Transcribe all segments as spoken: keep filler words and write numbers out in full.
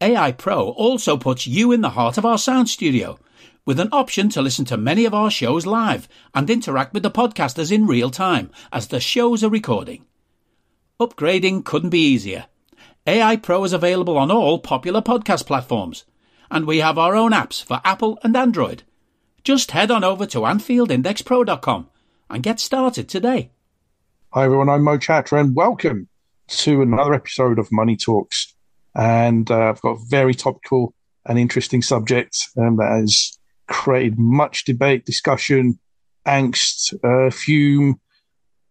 A I Pro also puts you in the heart of our sound studio, with an option to listen to many of our shows live and interact with the podcasters in real time as the shows are recording. Upgrading couldn't be easier. A I Pro is available on all popular podcast platforms, and we have our own apps for Apple and Android. Just head on over to anfield index pro dot com and get started today. Hi everyone, I'm Mo Chatra and welcome to another episode of Money Talks. And uh, I've got a very topical and interesting subject um, that has created much debate, discussion, angst, uh, fume,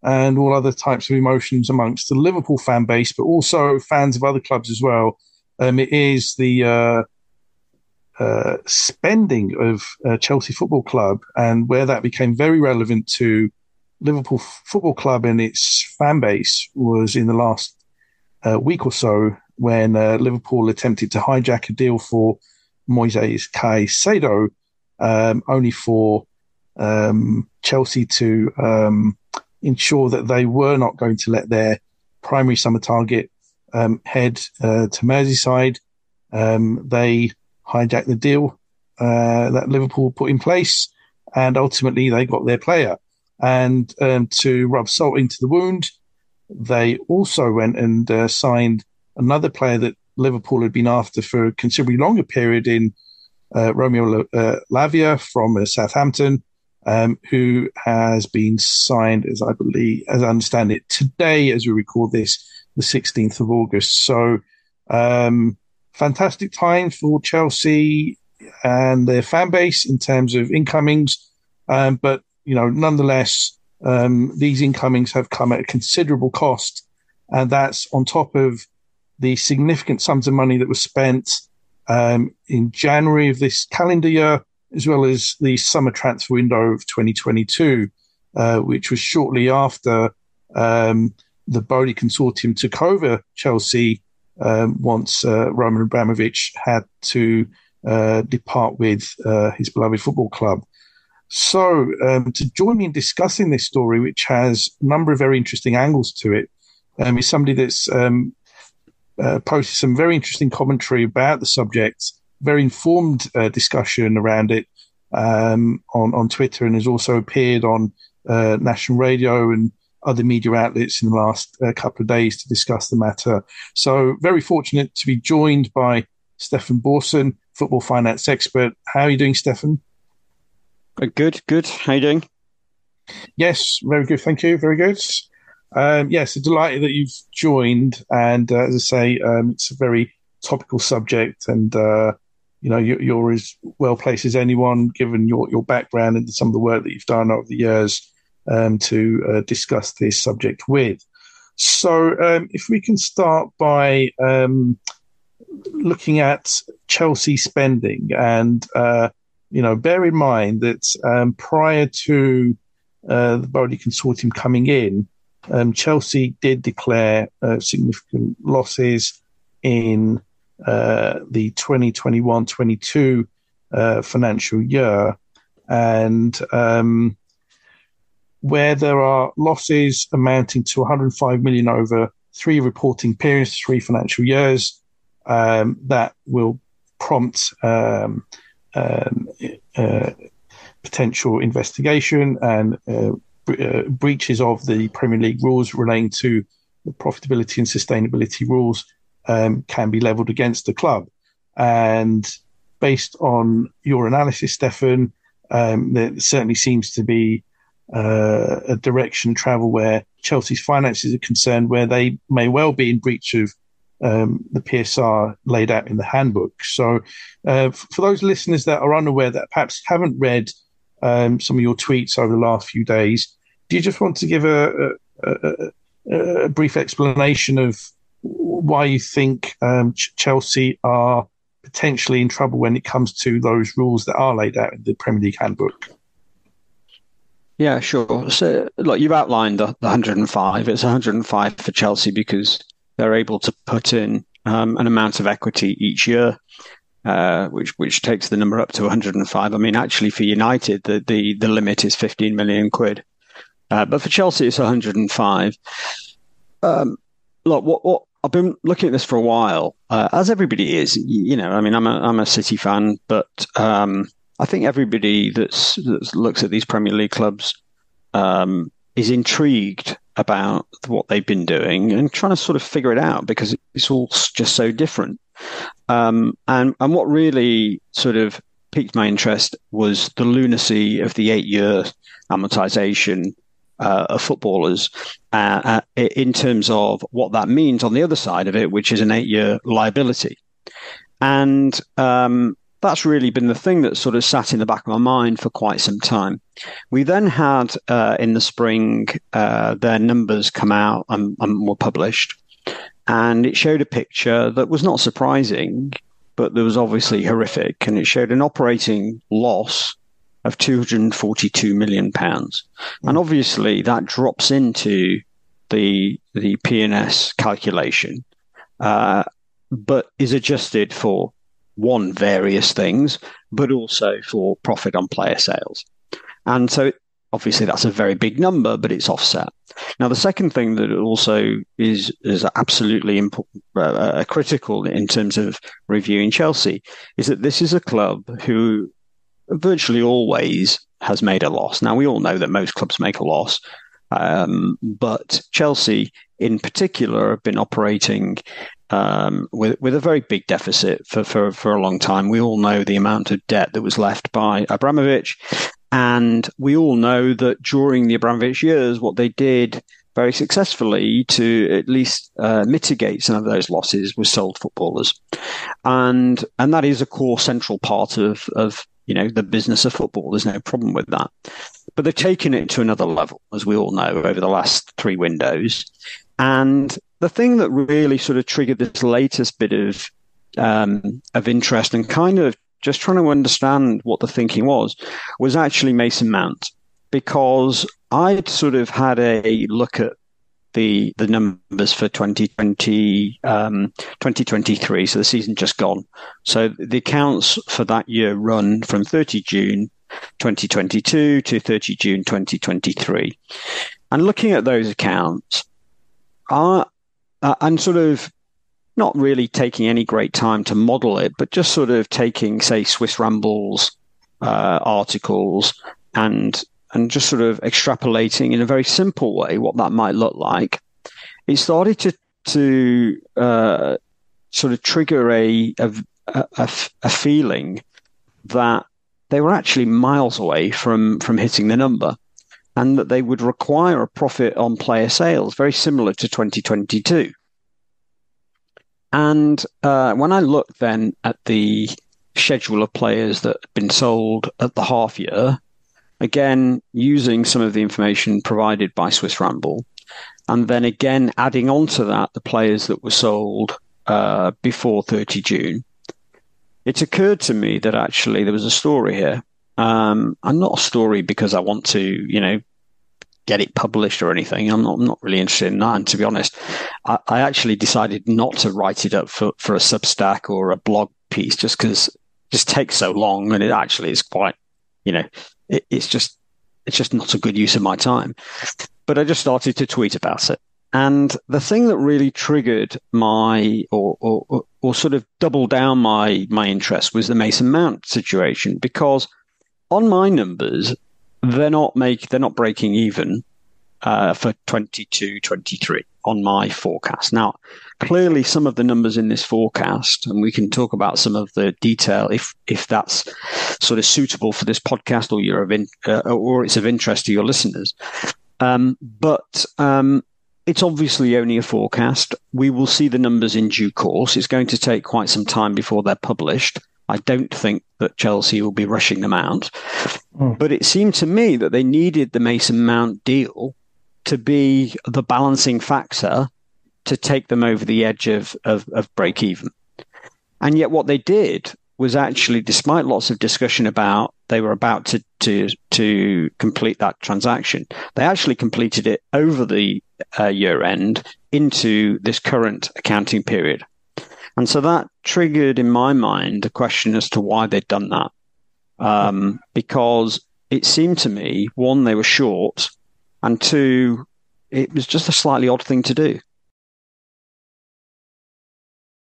and all other types of emotions amongst the Liverpool fan base, but also fans of other clubs as well. Um, it is the uh, uh, spending of uh, Chelsea Football Club and where that became very relevant to Liverpool Football Club and its fan base was in the last uh, week or so when uh, Liverpool attempted to hijack a deal for Moises Caicedo, um, only for um, Chelsea to... Um, ensure that they were not going to let their primary summer target um, head uh, to Merseyside. Um, they hijacked the deal uh, that Liverpool put in place, and ultimately they got their player. And um, to rub salt into the wound, they also went and uh, signed another player that Liverpool had been after for a considerably longer period in uh, Romeo uh, Lavia from uh, Southampton. Um, who has been signed, as I believe, as I understand it, today, as we record this, the sixteenth of August. So, um, fantastic time for Chelsea and their fan base in terms of incomings. Um, but, you know, nonetheless, um, these incomings have come at a considerable cost. And that's on top of the significant sums of money that was spent um, in January of this calendar year, as well as the summer transfer window of twenty twenty-two, uh, which was shortly after um, the Boehly Consortium took over Chelsea um, once uh, Roman Abramovich had to uh, depart with uh, his beloved football club. So um, to join me in discussing this story, which has a number of very interesting angles to it, um, is somebody that's um, uh, posted some very interesting commentary about the subject, very informed uh, discussion around it um, on, on Twitter, and has also appeared on uh, national radio and other media outlets in the last uh, couple of days to discuss the matter. So very fortunate to be joined by Stefan Borsen, football finance expert. How are you doing, Stefan? Good, good. How are you doing? Yes, very good. Thank you. Very good. Um, yes, I'm delighted that you've joined. And uh, as I say, um, it's a very topical subject, and uh, You know, you're as well placed as anyone, given your, your background and some of the work that you've done over the years, um, to uh, discuss this subject with. So um, if we can start by um, looking at Chelsea spending and, uh, you know, bear in mind that um, prior to uh, the Boehly Consortium coming in, um, Chelsea did declare uh, significant losses in Uh, the twenty twenty-one twenty-two uh, financial year. And um, where there are losses amounting to one hundred five million over three reporting periods, three financial years, um, that will prompt um, um, uh, potential investigation and uh, bre- uh, breaches of the Premier League rules relating to the profitability and sustainability rules Um, can be levelled against the club. And based on your analysis, Stefan, um, there certainly seems to be uh, a direction travel where Chelsea's finances are concerned, where they may well be in breach of um, the P S R laid out in the handbook. So uh, for those listeners that are unaware, that perhaps haven't read um, some of your tweets over the last few days, do you just want to give a, a, a, a brief explanation of why you think um, Ch- Chelsea are potentially in trouble when it comes to those rules that are laid out in the Premier League handbook. Yeah, sure. So, look, you've outlined the one hundred and five. It's one hundred and five for Chelsea because they're able to put in um, an amount of equity each year, uh, which which takes the number up to one hundred and five. I mean, actually, for United, the the, the limit is fifteen million quid. Uh, but for Chelsea, it's one hundred and five. Um, look, what, what I've been looking at this for a while, uh, as everybody is. You know, I mean, I'm a, I'm a City fan, but... Um, I think everybody that's, that looks at these Premier League clubs um, is intrigued about what they've been doing and trying to sort of figure it out because it's all just so different. Um, and, and what really sort of piqued my interest was the lunacy of the eight-year amortization uh, of footballers uh, uh, in terms of what that means on the other side of it, which is an eight-year liability. And... Um, That's really been the thing that sort of sat in the back of my mind for quite some time. We then had uh, in the spring uh, their numbers come out and, and were published, and it showed a picture that was not surprising, but that was obviously horrific, and it showed an operating loss of two hundred forty-two million pounds. And obviously that drops into the the P and S calculation, uh, but is adjusted for one, various things, but also for profit on player sales. And so obviously that's a very big number, but it's offset. Now, the second thing that also is, is absolutely important, uh, critical in terms of reviewing Chelsea is that this is a club who virtually always has made a loss. Now, we all know that most clubs make a loss, um, but Chelsea in particular have been operating Um, with with a very big deficit for, for, for a long time. We all know the amount of debt that was left by Abramovich. And we all know that during the Abramovich years, what they did very successfully to at least uh, mitigate some of those losses was sold footballers. And and that is a core central part of, of you know the business of football. There's no problem with that. But they've taken it to another level, as we all know, over the last three windows. And the thing that really sort of triggered this latest bit of um, of interest and kind of just trying to understand what the thinking was, was actually Mason Mount, because I'd sort of had a look at the the numbers for twenty twenty, um, twenty twenty-three, so the season just gone. So the accounts for that year run from thirty June twenty twenty-two to thirty June twenty twenty-three. And looking at those accounts, I... Uh, and sort of not really taking any great time to model it, but just sort of taking, say, Swiss Ramble's uh, articles and and just sort of extrapolating in a very simple way what that might look like. It started to to uh, sort of trigger a a, a a feeling that they were actually miles away from from hitting the number, and that they would require a profit on player sales, very similar to twenty twenty-two. And uh, when I looked then at the schedule of players that had been sold at the half year, again, using some of the information provided by Swiss Ramble, and then again, adding on to that the players that were sold uh, before thirty June, it occurred to me that actually there was a story here. Um, I'm not a story because I want to, you know, get it published or anything. I'm not, I'm not really interested in that. And to be honest, I, I actually decided not to write it up for, for a Substack or a blog piece just because it just takes so long. And it actually is quite, you know, it, it's just it's just not a good use of my time. But I just started to tweet about it. And the thing that really triggered my or or, or sort of doubled down my, my interest was the Mason Mount situation, because on my numbers, they're not make they're not breaking even uh, for twenty-two twenty-three on my forecast. Now, clearly, some of the numbers in this forecast, and we can talk about some of the detail if if that's sort of suitable for this podcast or you're of in, uh, or it's of interest to your listeners. Um, but um, it's obviously only a forecast. We will see the numbers in due course. It's going to take quite some time before they're published. I don't think that Chelsea will be rushing them out. Mm. But it seemed to me that they needed the Mason Mount deal to be the balancing factor to take them over the edge of, of, of break even. And yet what they did was actually, despite lots of discussion about they were about to, to, to complete that transaction, they actually completed it over the uh, year end into this current accounting period. And so that triggered in my mind a question as to why they'd done that. Um, because it seemed to me, one, they were short, and two, it was just a slightly odd thing to do.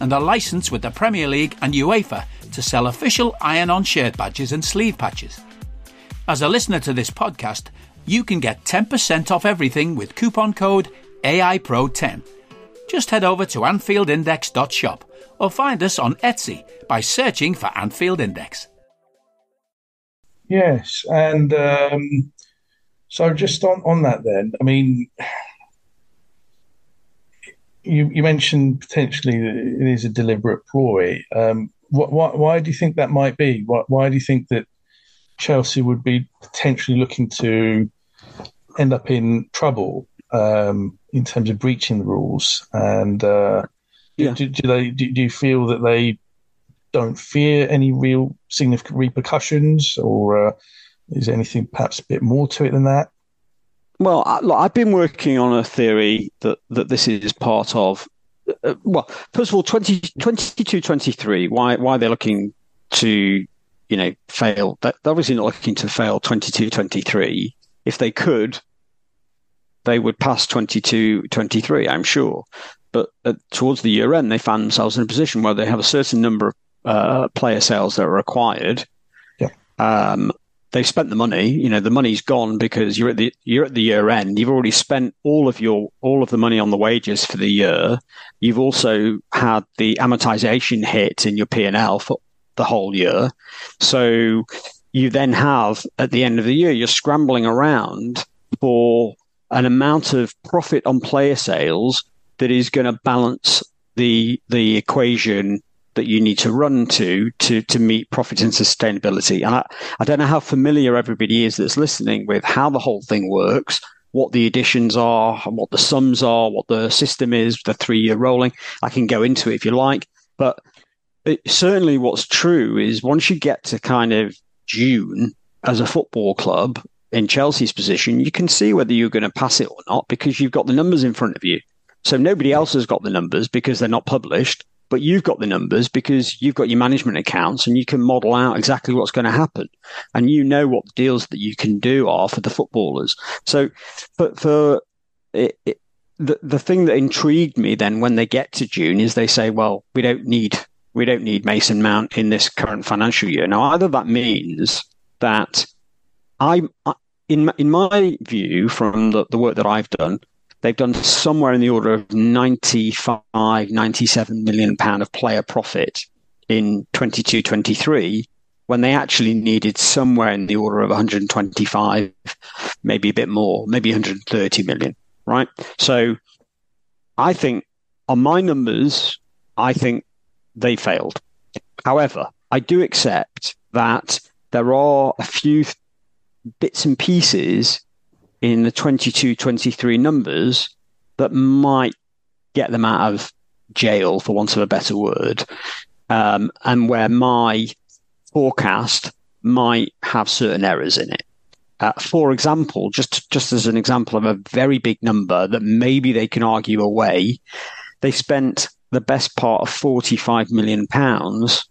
and are licensed with the Premier League and UEFA to sell official iron-on shirt badges and sleeve patches. As a listener to this podcast, you can get ten percent off everything with coupon code A I Pro ten. Just head over to anfield index dot shop or find us on Etsy by searching for Anfield Index. Yes, and um, so just on, on that then, I mean, you, you mentioned potentially that it is a deliberate ploy. Um, wh- wh- why do you think that might be? Why, why do you think that Chelsea would be potentially looking to end up in trouble Um, in terms of breaching the rules? And uh, yeah. do, do they? Do, do you feel that they don't fear any real significant repercussions, or uh, is there anything perhaps a bit more to it than that? Well, I, look, I've been working on a theory that, that this is part of. Uh, well, first of all, twenty twenty-two twenty-three. Why why they're looking to you know fail? They're obviously not looking to fail twenty-two twenty-three. If they could, they would pass twenty-two twenty-three, I'm sure. But uh, towards the year end, they found themselves in a position where they have a certain number of uh, player sales that are required. Yeah. Um, they've spent the money. You know, the money's gone because you're at the you're at the year end. You've already spent all of your all of the money on the wages for the year. You've also had the amortization hit in your P and L for the whole year. So you then have, at the end of the year, you're scrambling around for an amount of profit on player sales that is going to balance the the equation that you need to run to to to meet profit and sustainability. And I, I don't know how familiar everybody is that's listening with how the whole thing works, what the additions are, what the sums are, what the system is, the three-year rolling. I can go into it if you like. But it, certainly what's true is once you get to kind of June as a football club, in Chelsea's position, you can see whether you're going to pass it or not because you've got the numbers in front of you. So nobody else has got the numbers because they're not published, but you've got the numbers because you've got your management accounts and you can model out exactly what's going to happen. And you know what the deals that you can do are for the footballers. So but for it, it, the, the thing that intrigued me then when they get to June is they say, well, we don't need we don't need Mason Mount in this current financial year. Now, either that means that I, I In in my view, from the, the work that I've done, they've done somewhere in the order of ninety-five, ninety-seven million pounds of player profit in twenty-two twenty-three, when they actually needed somewhere in the order of one hundred twenty-five, maybe a bit more, maybe one hundred thirty million, right? So I think on my numbers, I think they failed. However, I do accept that there are a few th- bits and pieces in the twenty-two twenty-three numbers that might get them out of jail, for want of a better word, um, and where my forecast might have certain errors in it. Uh, for example, just just as an example of a very big number that maybe they can argue away, they spent the best part of forty-five million pounds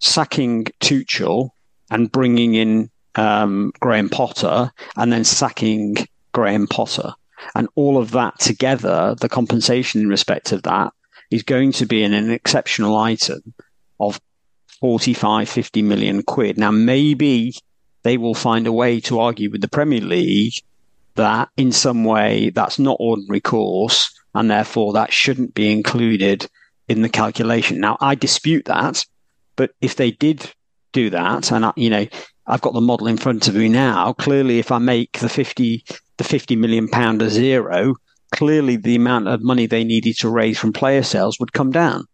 sacking Tuchel and bringing in Um, Graham Potter, and then sacking Graham Potter. And all of that together, the compensation in respect of that is going to be in an exceptional item of forty-five, fifty million quid. Now, maybe they will find a way to argue with the Premier League that in some way that's not ordinary course, and therefore that shouldn't be included in the calculation. Now, I dispute that, but if they did do that, and I, you know, I've got the model in front of me now. Clearly, if I make the fifty, the fifty million pound a zero, clearly the amount of money they needed to raise from player sales would come down.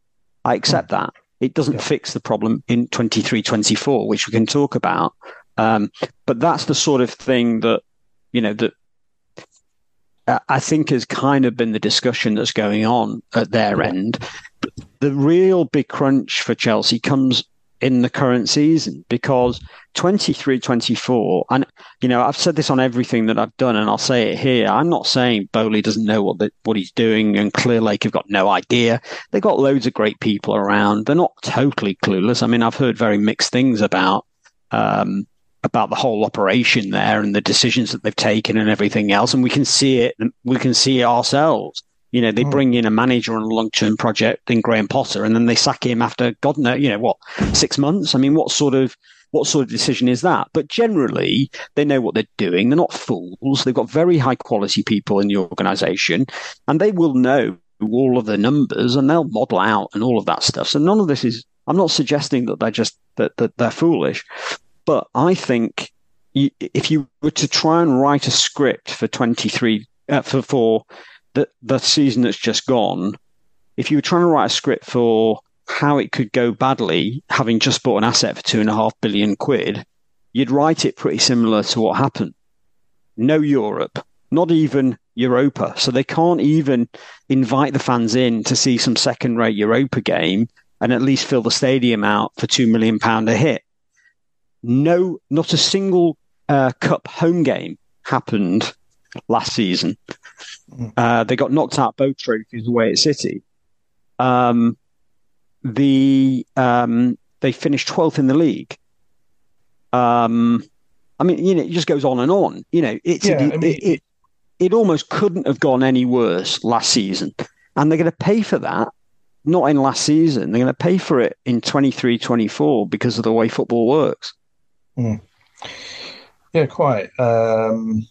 I accept that. It doesn't yeah. fix the problem in twenty-three twenty-four, which we can talk about. Um, but that's the sort of thing that, you know, that uh, I think has kind of been the discussion that's going on at their end. But the real big crunch for Chelsea comes in the current season, because twenty-three twenty-four, and, you know, I've said this on everything that I've done, and I'll say it here. I'm not saying Boehly doesn't know what the, what he's doing, and Clearlake have got no idea. They've got loads of great people around. They're not totally clueless. I mean, I've heard very mixed things about um, about the whole operation there and the decisions that they've taken and everything else. And we can see it. We can see it ourselves. You know, they bring in a manager on a long-term project in Graham Potter, and then they sack him after God knows, you know, what, six months? I mean, what sort of what sort of decision is that? But generally, they know what they're doing. They're not fools. They've got very high-quality people in the organisation, and they will know all of the numbers, and they'll model out and all of that stuff. So none of this is – I'm not suggesting that they're just that, – that they're foolish, but I think you, if you were to try and write a script for twenty-three uh, – for for – The, the season that's just gone, if you were trying to write a script for how it could go badly, having just bought an asset for two and a half billion quid, you'd write it pretty similar to what happened. No Europe, not even Europa. So they can't even invite the fans in to see some second-rate Europa game and at least fill the stadium out for two million pounds a hit. No, not a single uh, cup home game happened last season. Uh, they got knocked out both trophies away at City. Um, the um, they finished twelfth in the league. Um, I mean, you know, it just goes on and on. You know, it's yeah, it, I mean, it, it it almost couldn't have gone any worse last season, and they're going to pay for that. Not in last season, they're going to pay for it in twenty-three twenty-four because of the way football works. Mm. Yeah, quite. Um,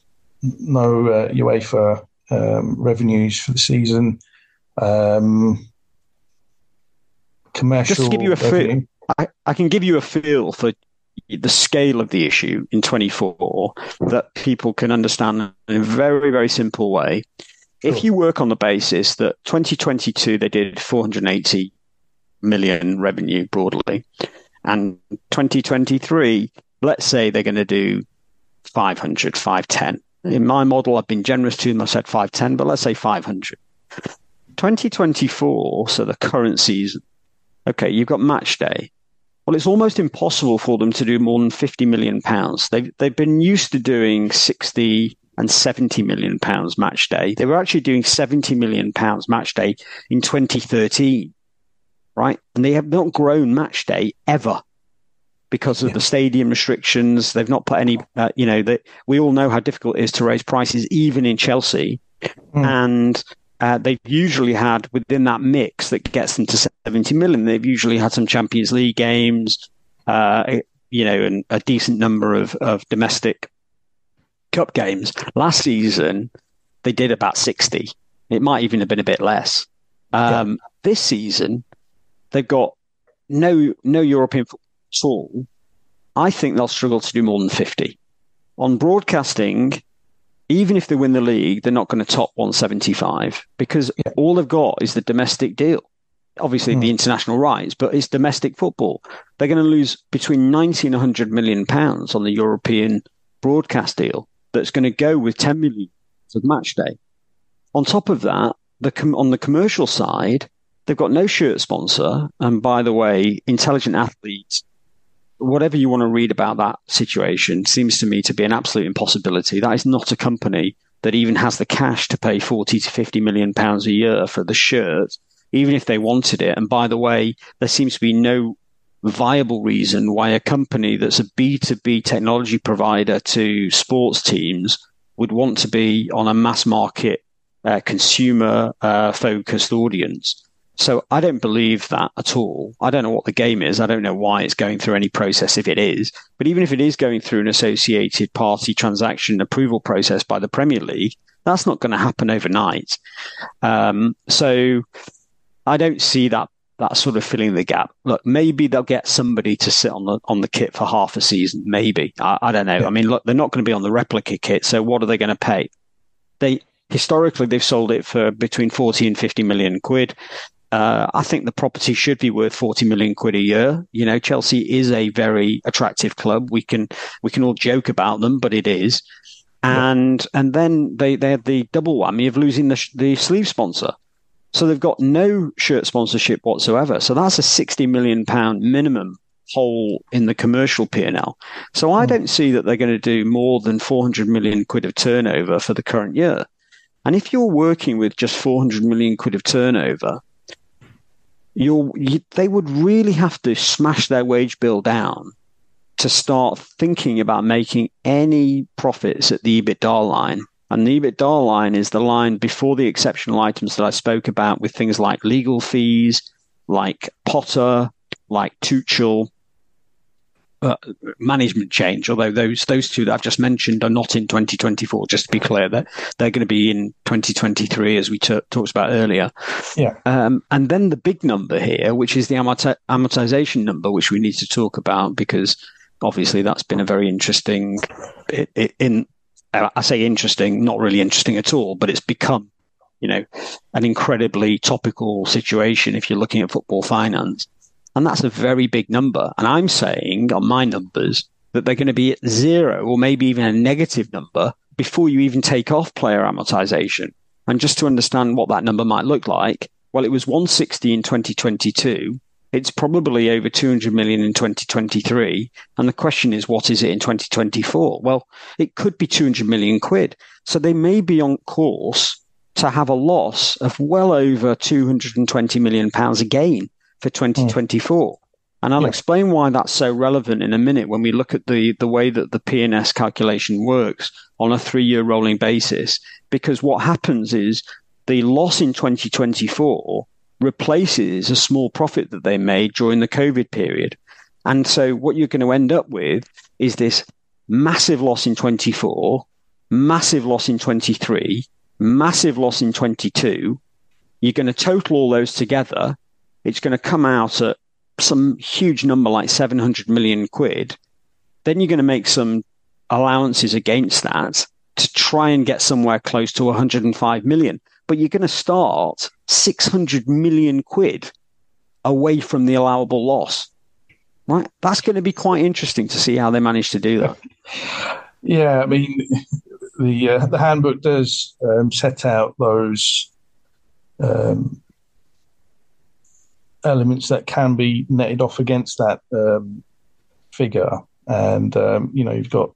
no uh, UEFA. Um, revenues for the season, um, commercial. Just to give you a feel, I, I can give you a feel for the scale of the issue in twenty-four that people can understand in a very, very simple way. Sure. If you work on the basis that twenty twenty-two they did four hundred eighty million revenue broadly, and twenty twenty-three, let's say they're going to do five hundred, five ten. In my model, I've been generous to them. I said five ten, but let's say five hundred. twenty twenty-four, so the current season, okay, you've got match day. Well, it's almost impossible for them to do more than fifty million pounds. They've, they've been used to doing sixty and seventy million pounds match day. They were actually doing seventy million pounds match day in twenty thirteen, right? And they have not grown match day ever. Because of yeah. the stadium restrictions, they've not put any, uh, you know, that we all know how difficult it is to raise prices, even in Chelsea. Mm. And uh, they've usually had within that mix that gets them to seventy million, they've usually had some Champions League games, uh, you know, and a decent number of, of domestic cup games. Last season, they did about sixty. It might even have been a bit less. Um, yeah. This season, they've got no, no European football. All, I think they'll struggle to do more than fifty. On broadcasting, even if they win the league, they're not going to top one seventy-five because yeah. all they've got is the domestic deal. Obviously, mm. the international rights, but it's domestic football. They're going to lose between ninety and one hundred million pounds on the European broadcast deal that's going to go with ten million of match day. On top of that, the com- on the commercial side, they've got no shirt sponsor. And by the way, Intelligent Athletes, whatever you want to read about that situation, seems to me to be an absolute impossibility. That is not a company that even has the cash to pay forty to fifty million pounds a year for the shirt, even if they wanted it. And by the way, there seems to be no viable reason why a company that's a B two B technology provider to sports teams would want to be on a mass market, uh, consumer, uh, focused audience. So I don't believe that at all. I don't know what the game is. I don't know why it's going through any process if it is. But even if it is going through an associated party transaction approval process by the Premier League, that's not going to happen overnight. Um, so I don't see that that's sort of filling the gap. Look, maybe they'll get somebody to sit on the on the kit for half a season. Maybe. I, I don't know. I mean, look, they're not going to be on the replica kit. So what are they going to pay? They historically, they've sold it for between forty and fifty million quid. Uh, I think the property should be worth forty million quid a year. You know, Chelsea is a very attractive club. We can we can all joke about them, but it is. And yeah. and then they, they had the double whammy of losing the, the sleeve sponsor. So they've got no shirt sponsorship whatsoever. So that's a sixty million pound minimum hole in the commercial P and L. So I don't see that they're going to do more than four hundred million quid of turnover for the current year. And if you're working with just four hundred million quid of turnover, you're, you, they would really have to smash their wage bill down to start thinking about making any profits at the EBITDA line. And the EBITDA line is the line before the exceptional items that I spoke about, with things like legal fees, like Potter, like Tuchel, uh, management change. Although those those two that I've just mentioned are not in twenty twenty-four, just to be clear. They're, they're going to be in twenty twenty-three, as we t- talked about earlier. Yeah. Um, and then the big number here, which is the amorti- amortization number, which we need to talk about, because obviously that's been a very interesting... It, it, in. I say interesting, not really interesting at all, but it's become, you know, an incredibly topical situation if you're looking at football finance. And that's a very big number. And I'm saying on my numbers that they're going to be at zero, or maybe even a negative number, before you even take off player amortization. And just to understand what that number might look like, well, it was one sixty in twenty twenty-two. It's probably over two hundred million in twenty twenty-three. And the question is, what is it in twenty twenty-four? Well, it could be two hundred million quid. So they may be on course to have a loss of well over two hundred twenty million pounds again for twenty twenty-four. Mm. And I'll yeah. explain why that's so relevant in a minute when we look at the, the way that the P and S calculation works on a three-year rolling basis. Because what happens is the loss in twenty twenty-four replaces a small profit that they made during the COVID period. And so what you're going to end up with is this massive loss in twenty-four, massive loss in twenty-three, massive loss in twenty-two. You're going to total all those together. It's going to come out at some huge number like seven hundred million quid. Then you're going to make some allowances against that to try and get somewhere close to one hundred five million. But you're going to start six hundred million quid away from the allowable loss, right? That's going to be quite interesting to see how they manage to do that. Yeah, I mean, the uh, the handbook does um, set out those um, elements that can be netted off against that um, figure. And, um, you know, you've got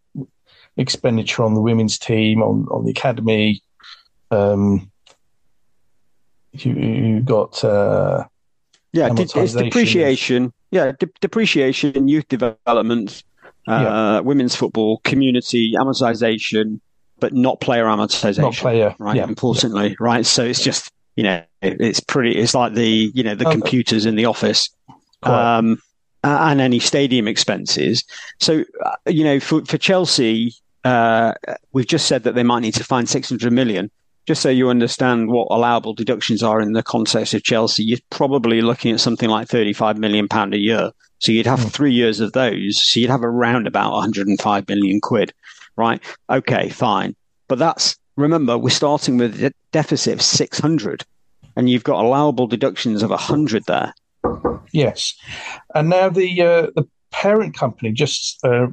expenditure on the women's team, on, on the academy, um You, you got uh, yeah, it's depreciation. Yeah, de- depreciation, youth development, uh, yeah. women's football, community amortization, but not player amortization. Not player, right? Yeah. Importantly, yeah. right? So it's just, you know, it, it's pretty. It's like the you know the oh, computers in the office, um, and any stadium expenses. So uh, you know, for for Chelsea, uh, we've just said that they might need to find six hundred million. Just so you understand what allowable deductions are in the context of Chelsea, you're probably looking at something like thirty-five million pounds a year. So you'd have mm. three years of those. So you'd have around about one hundred five million quid, right? Okay, fine. But that's, remember, we're starting with a deficit of six hundred, and you've got allowable deductions of one hundred there. Yes. And now the uh, the parent company, just uh,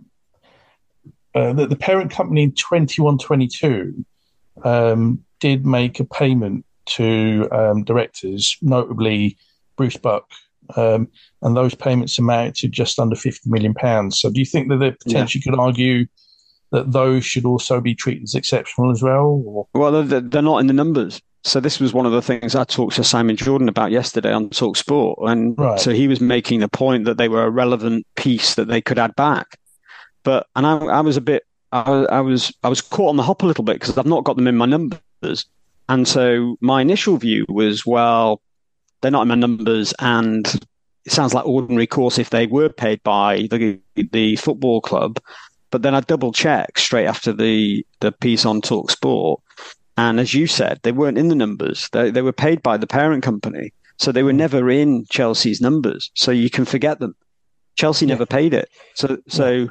uh, the, the parent company in twenty-one twenty-two, um, did make a payment to um, directors, notably Bruce Buck, um, and those payments amounted to just under fifty million pounds. So do you think that they potentially yeah. could argue that those should also be treated as exceptional as well? Or? Well, they're, they're not in the numbers. So this was one of the things I talked to Simon Jordan about yesterday on Talk Sport. And right. so he was making the point that they were a relevant piece that they could add back. But and I, I was a bit, I, I was I was caught on the hop a little bit because I've not got them in my numbers. And so my initial view was, well, they're not in my numbers, and it sounds like ordinary course if they were paid by the the football club. But then I double checked straight after the, the piece on Talk Sport, and as you said, they weren't in the numbers. They they were paid by the parent company. So they were never in Chelsea's numbers. So you can forget them. Chelsea yeah. never paid it. So so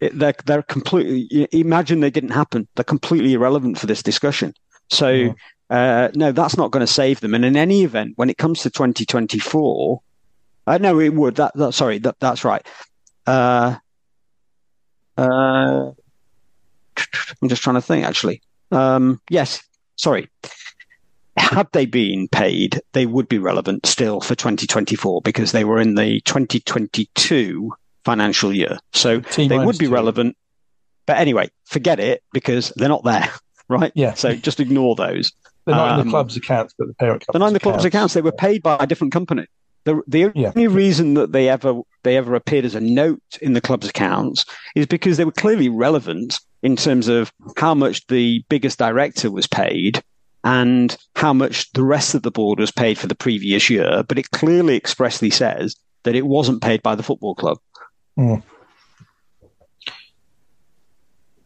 it, they're, they're completely, imagine they didn't happen. They're completely irrelevant for this discussion. So yeah. uh, no, that's not going to save them. And in any event, when it comes to twenty twenty-four, I uh, know it would. That, that sorry, that that's right. Uh, uh, I'm just trying to think. Actually, um, yes. Sorry. Had they been paid, they would be relevant still for twenty twenty-four because they were in the twenty twenty-two financial year. So T they would be two. relevant. But anyway, forget it because they're not there, right? Yeah. So just ignore those. They're not um, in the club's accounts, but the parent club's They're not in the club's accounts. accounts. They were paid by a different company. The, the yeah. only reason that they ever they ever appeared as a note in the club's accounts is because they were clearly relevant in terms of how much the biggest director was paid and how much the rest of the board was paid for the previous year, but it clearly expressly says that it wasn't paid by the football club. Mm.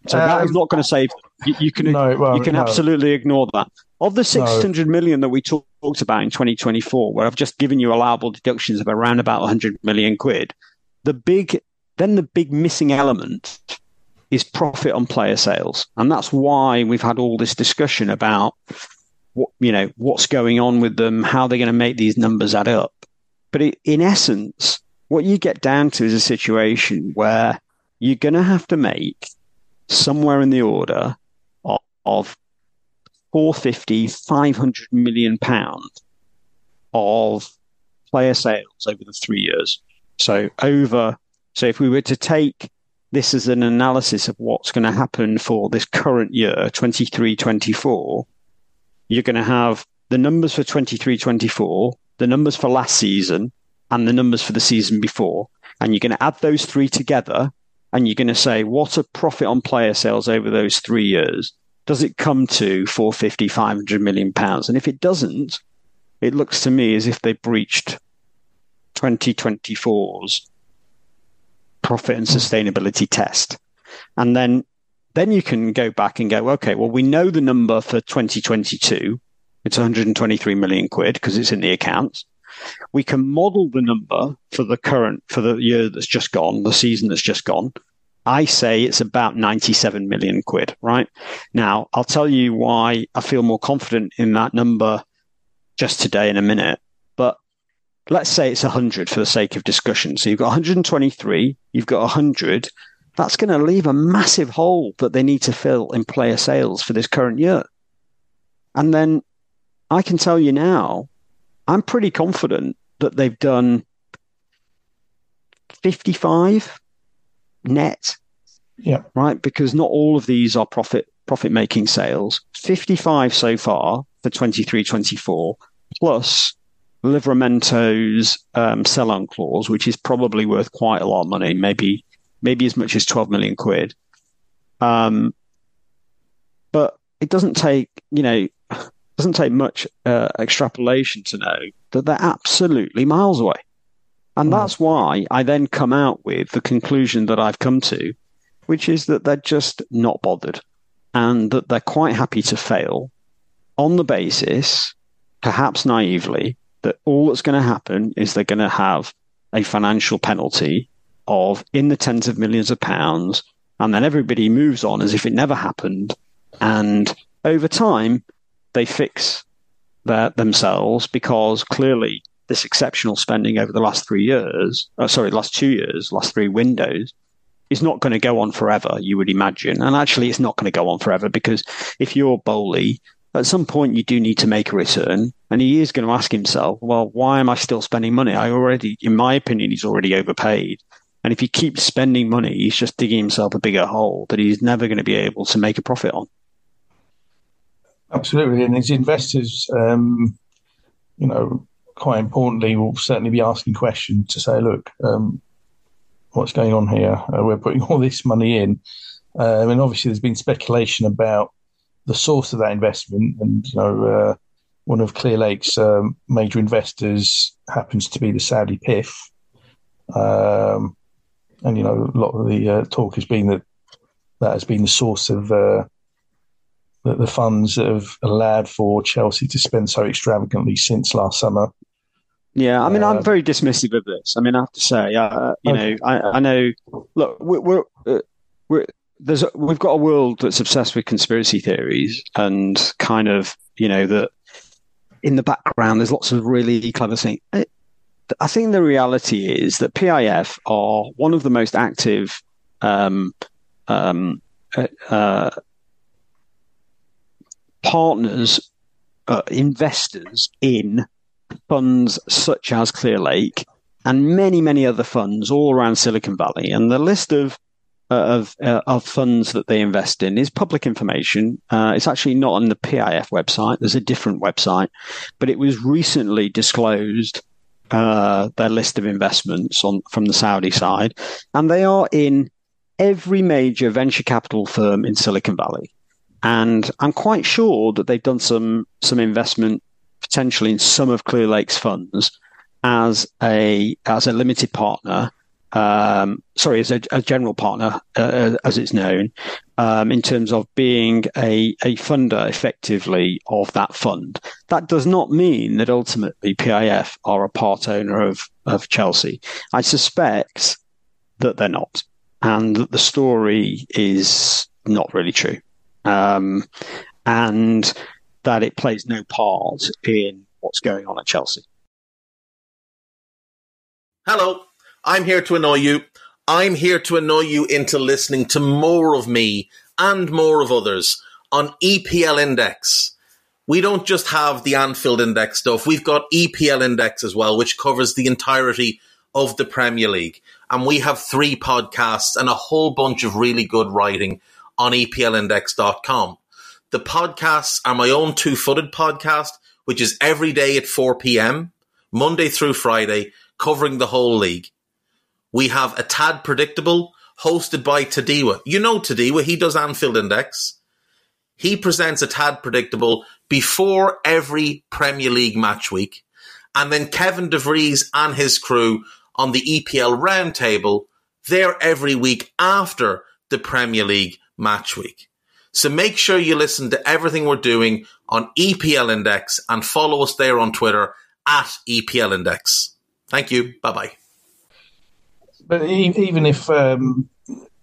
So um, that is not going to save them. You, you can, no, well, you can no. absolutely ignore that. Of the six hundred no. million that we talk, talked about in twenty twenty-four, where I've just given you allowable deductions of around about one hundred million quid, the big then the big missing element is profit on player sales. And that's why we've had all this discussion about what, you know, what's going on with them, how they're going to make these numbers add up. But it, in essence, what you get down to is a situation where you're going to have to make somewhere in the order of, of four hundred fifty, five hundred million pounds of player sales over the three years. So over, so if we were to take this is an analysis of what's going to happen for this current year, twenty-three twenty-four. You're going to have the numbers for twenty-three twenty-four, the numbers for last season, and the numbers for the season before. And you're going to add those three together, and you're going to say, what a profit on player sales over those three years? Does it come to four hundred fifty, five hundred million pounds? And if it doesn't, it looks to me as if they breached twenty twenty-four's profit and sustainability test. And then then you can go back and go, okay, well, we know the number for twenty twenty-two. It's one hundred twenty-three million quid because it's in the accounts. We can model the number for the current, for the year that's just gone, the season that's just gone. I say it's about ninety-seven million quid, right? Now, I'll tell you why I feel more confident in that number just today in a minute. Let's say it's one hundred for the sake of discussion. So you've got one hundred twenty-three, you've got one hundred. That's going to leave a massive hole that they need to fill in player sales for this current year. And then I can tell you now, I'm pretty confident that they've done fifty-five net. Yeah. Right? Because not all of these are profit profit-making sales. fifty-five so far for twenty-three twenty-four, plus Livramento's um, sell-on clause, which is probably worth quite a lot of money, maybe maybe as much as twelve million quid. Um, but it doesn't take, you know, doesn't take much uh, extrapolation to know that they're absolutely miles away. And wow. that's why I then come out with the conclusion that I've come to, which is that they're just not bothered and that they're quite happy to fail on the basis, perhaps naively, that all that's going to happen is they're going to have a financial penalty of in the tens of millions of pounds, and then everybody moves on as if it never happened. And over time, they fix that themselves because clearly this exceptional spending over the last three years, oh, sorry, last two years, last three windows, is not going to go on forever, you would imagine. And actually, it's not going to go on forever because if you're Boehly, at some point, you do need to make a return. And he is going to ask himself, well, why am I still spending money? I already, in my opinion, he's already overpaid. And if he keeps spending money, he's just digging himself a bigger hole that he's never going to be able to make a profit on. Absolutely. And his investors, um, you know, quite importantly, will certainly be asking questions to say, look, um, what's going on here? Uh, we're putting all this money in. Uh, and obviously, there's been speculation about the source of that investment, and you know, uh, one of Clearlake's um, major investors happens to be the Saudi P I F, um, and you know, a lot of the uh, talk has been that that has been the source of uh, the, the funds that have allowed for Chelsea to spend so extravagantly since last summer. Yeah, I mean, um, I'm very dismissive of this. I mean, I have to say, uh, you okay. know, I, I know. Look, we're we're, uh, we're there's a, we've got a world that's obsessed with conspiracy theories and kind of, you know, that in the background there's lots of really clever things. I think the reality is that P I F are one of the most active um, um, uh, uh, partners, uh, investors in funds such as Clearlake and many, many other funds all around Silicon Valley. And the list of uh, of, uh, of funds that they invest in is public information. Uh, it's actually not on the P I F website. There's a different website. But it was recently disclosed, uh, their list of investments on from the Saudi side. And they are in every major venture capital firm in Silicon Valley. And I'm quite sure that they've done some some investment potentially in some of Clearlake's funds as a as a limited partner, um, sorry, as a, a general partner, uh, as it's known, um, in terms of being a, a funder effectively of that fund. That does not mean that ultimately P I F are a part owner of, of Chelsea. I suspect that they're not, and that the story is not really true. Um, and... that it plays no part in what's going on at Chelsea. Hello, I'm here to annoy you. I'm here to annoy you into listening to more of me and more of others on E P L Index. We don't just have the Anfield Index stuff. We've got E P L Index as well, which covers the entirety of the Premier League. And we have three podcasts and a whole bunch of really good writing on E P L index dot com. The podcasts are my own two-footed podcast, which is every day at four p.m., Monday through Friday, covering the whole league. We have A Tad Predictable, hosted by Tadiwa. You know Tadiwa, he does Anfield Index. He presents A Tad Predictable before every Premier League match week. And then Kevin De Vries and his crew on the E P L Roundtable, they're every week after the Premier League match week. So make sure you listen to everything we're doing on E P L Index and follow us there on Twitter at E P L Index. Thank you. Bye-bye. But even if, um,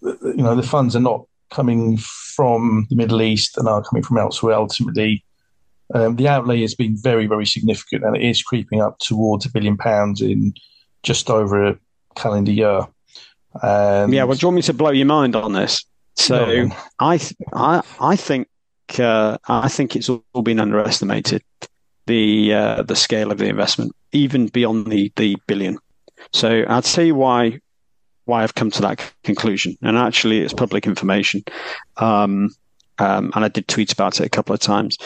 you know, the funds are not coming from the Middle East and are coming from elsewhere, ultimately, um, the outlay has been very, very significant, and it is creeping up towards a billion pounds in just over a calendar year. Um, yeah, well, do you want me to blow your mind on this? So no. I, th- I I think uh, I think it's all been underestimated, the uh, the scale of the investment, even beyond the, the billion. So I'll tell you why why I've come to that conclusion. And actually, it's public information, um, um, and I did tweet about it a couple of times.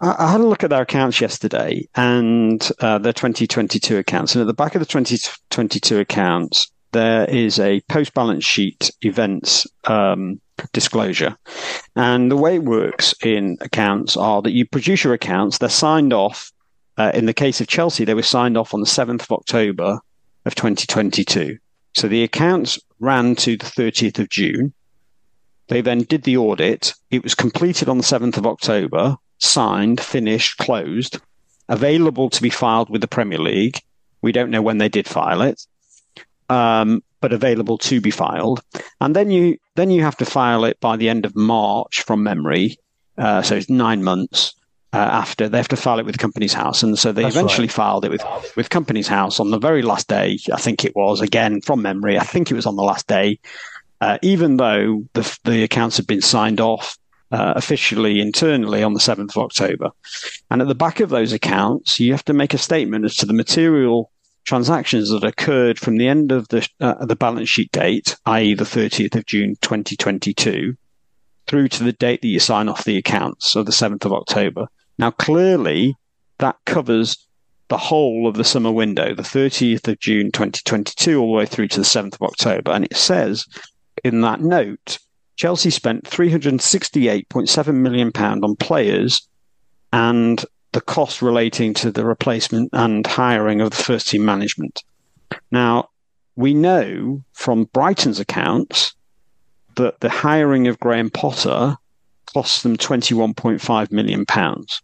I, I had a look at their accounts yesterday and uh, their twenty twenty-two accounts, and at the back of the twenty twenty-two accounts, there is a post-balance sheet events um, disclosure. And the way it works in accounts are that you produce your accounts. They're signed off. Uh, in the case of Chelsea, they were signed off on the seventh of October of twenty twenty-two. So the accounts ran to the thirtieth of June. They then did the audit. It was completed on the seventh of October, signed, finished, closed, available to be filed with the Premier League. We don't know when they did file it. Um, but available to be filed, and then you then you have to file it by the end of March from memory. Uh, so it's nine months uh, after they have to file it with Companies House, and so they That's eventually right. filed it with with Companies House on the very last day. I think it was again from memory. I think it was on the last day, uh, even though the the accounts had been signed off uh, officially internally on the seventh of October. And at the back of those accounts, you have to make a statement as to the material transactions that occurred from the end of the uh, the balance sheet date, that is the thirtieth of June twenty twenty-two, through to the date that you sign off the accounts, so the seventh of October. Now, clearly, that covers the whole of the summer window, the thirtieth of June twenty twenty-two, all the way through to the seventh of October. And it says in that note, Chelsea spent three hundred sixty-eight point seven million pounds on players and the cost relating to the replacement and hiring of the first team management. Now, we know from Brighton's accounts that the hiring of Graham Potter cost them twenty-one point five million pounds.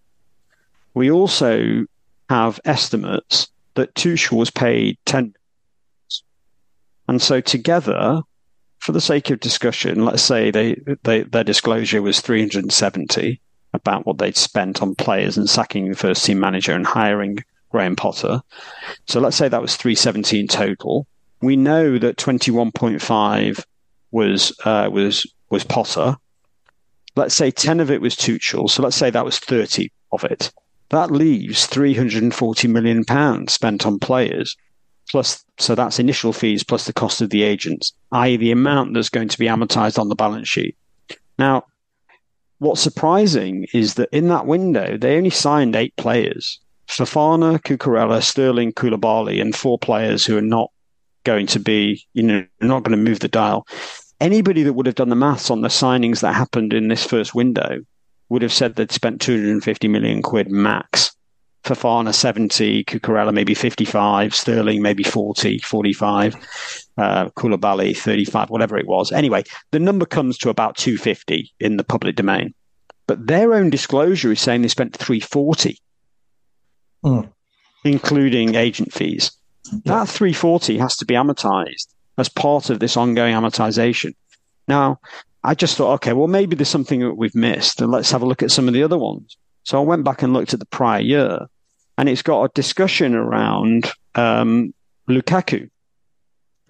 We also have estimates that Tuchel was paid ten million. And so together, for the sake of discussion, let's say they, they their disclosure was three hundred seventy about what they'd spent on players and sacking the first team manager and hiring Graham Potter. So let's say that was three seventy in total. We know that twenty-one point five was uh, was was Potter. Let's say ten of it was Tuchel. So let's say that was thirty of it. That leaves three hundred forty million pounds spent on players. Plus, so that's initial fees plus the cost of the agents, that is the amount that's going to be amortized on the balance sheet. Now, what's surprising is that in that window, they only signed eight players. Fofana, Cucurella, Sterling, Koulibaly, and four players who are not going to be, you know, not going to move the dial. Anybody that would have done the maths on the signings that happened in this first window would have said they'd spent two hundred fifty million quid max. Fofana seventy, Cucurella maybe fifty-five, Sterling maybe forty, forty-five, uh, Koulibaly thirty-five, whatever it was. Anyway, the number comes to about two hundred fifty in the public domain. But their own disclosure is saying they spent three hundred forty, mm. including agent fees. Yeah. That three hundred forty has to be amortized as part of this ongoing amortization. Now, I just thought, okay, well, maybe there's something that we've missed, and let's have a look at some of the other ones. So I went back and looked at the prior year, and it's got a discussion around um, Lukaku.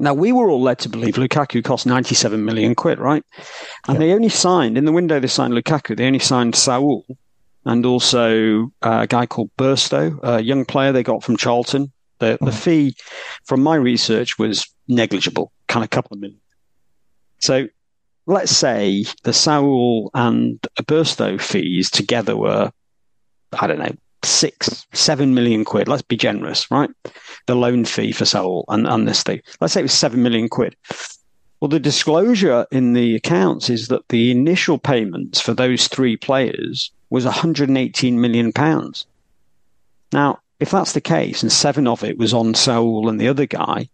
Now, we were all led to believe Lukaku cost ninety-seven million quid, right? And yeah. they only signed, in the window they signed Lukaku, they only signed Saul and also uh, a guy called Burstow, a young player they got from Charlton. The, the fee, from my research, was negligible, kind of a couple of million. So let's say the Saul and Burstow fees together were, I don't know, six, seven million quid. Let's be generous, right? The loan fee for Saul and, and this thing. Let's say it was seven million quid. Well, the disclosure in the accounts is that the initial payments for those three players was one hundred eighteen million pounds. Now, if that's the case, and seven of it was on Saul and the other guy,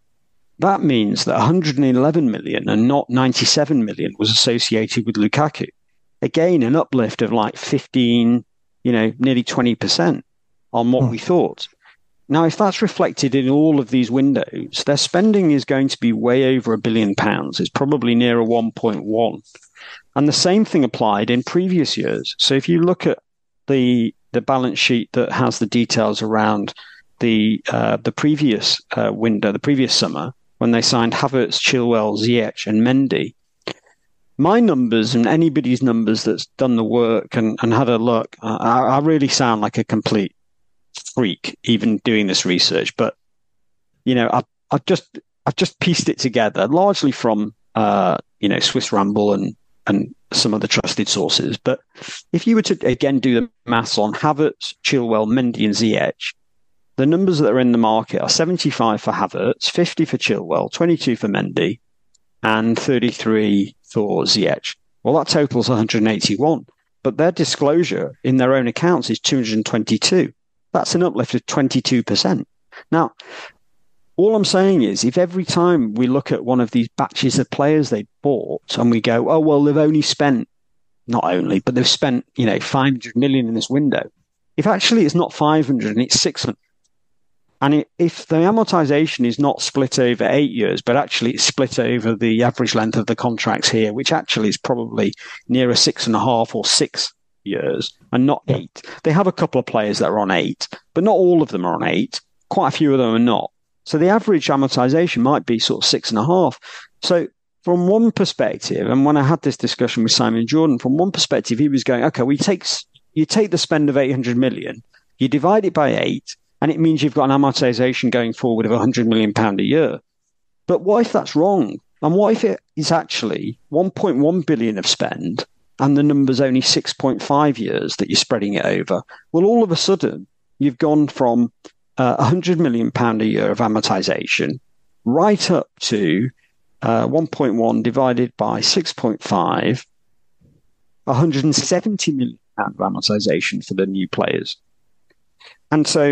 that means that one hundred eleven million and not ninety-seven million was associated with Lukaku. Again, an uplift of like fifteen, you know, nearly twenty percent on what mm. we thought. Now, if that's reflected in all of these windows, their spending is going to be way over a billion pounds. It's probably nearer one point one. And the same thing applied in previous years. So if you look at the the balance sheet that has the details around the uh, the previous uh, window, the previous summer, when they signed Havertz, Chilwell, Ziyech, and Mendy. My numbers and anybody's numbers that's done the work and, and had a look, I, I really sound like a complete freak even doing this research. But, you know, I, I've just I've just pieced it together, largely from, uh, you know, Swiss Ramble and and some of the trusted sources. But if you were to, again, do the maths on Havertz, Chilwell, Mendy, and Ziyech, the numbers that are in the market are seventy-five for Havertz, fifty for Chilwell, twenty-two for Mendy, and thirty-three for Ziyech. Well, that totals one hundred eighty-one. But their disclosure in their own accounts is two hundred twenty-two. That's an uplift of twenty-two percent. Now, all I'm saying is, if every time we look at one of these batches of players they bought and we go, oh, well, they've only spent, not only, but they've spent, you know, five hundred million in this window. If actually it's not five hundred and it's six hundred. And if the amortization is not split over eight years, but actually it's split over the average length of the contracts here, which actually is probably nearer six and a half or six years and not eight. They have a couple of players that are on eight, but not all of them are on eight. Quite a few of them are not. So the average amortization might be sort of six and a half. So from one perspective, and when I had this discussion with Simon Jordan, from one perspective, he was going, okay, we take, you take the spend of eight hundred million, you divide it by eight, and it means you've got an amortization going forward of one hundred million pounds a year. But what if that's wrong? And what if it is actually one point one billion of spend and the number's only six point five years that you're spreading it over? Well, all of a sudden, you've gone from Uh, one hundred million pounds a year of amortization, right up to uh, one point one divided by six point five, one hundred seventy million pounds of amortization for the new players. And so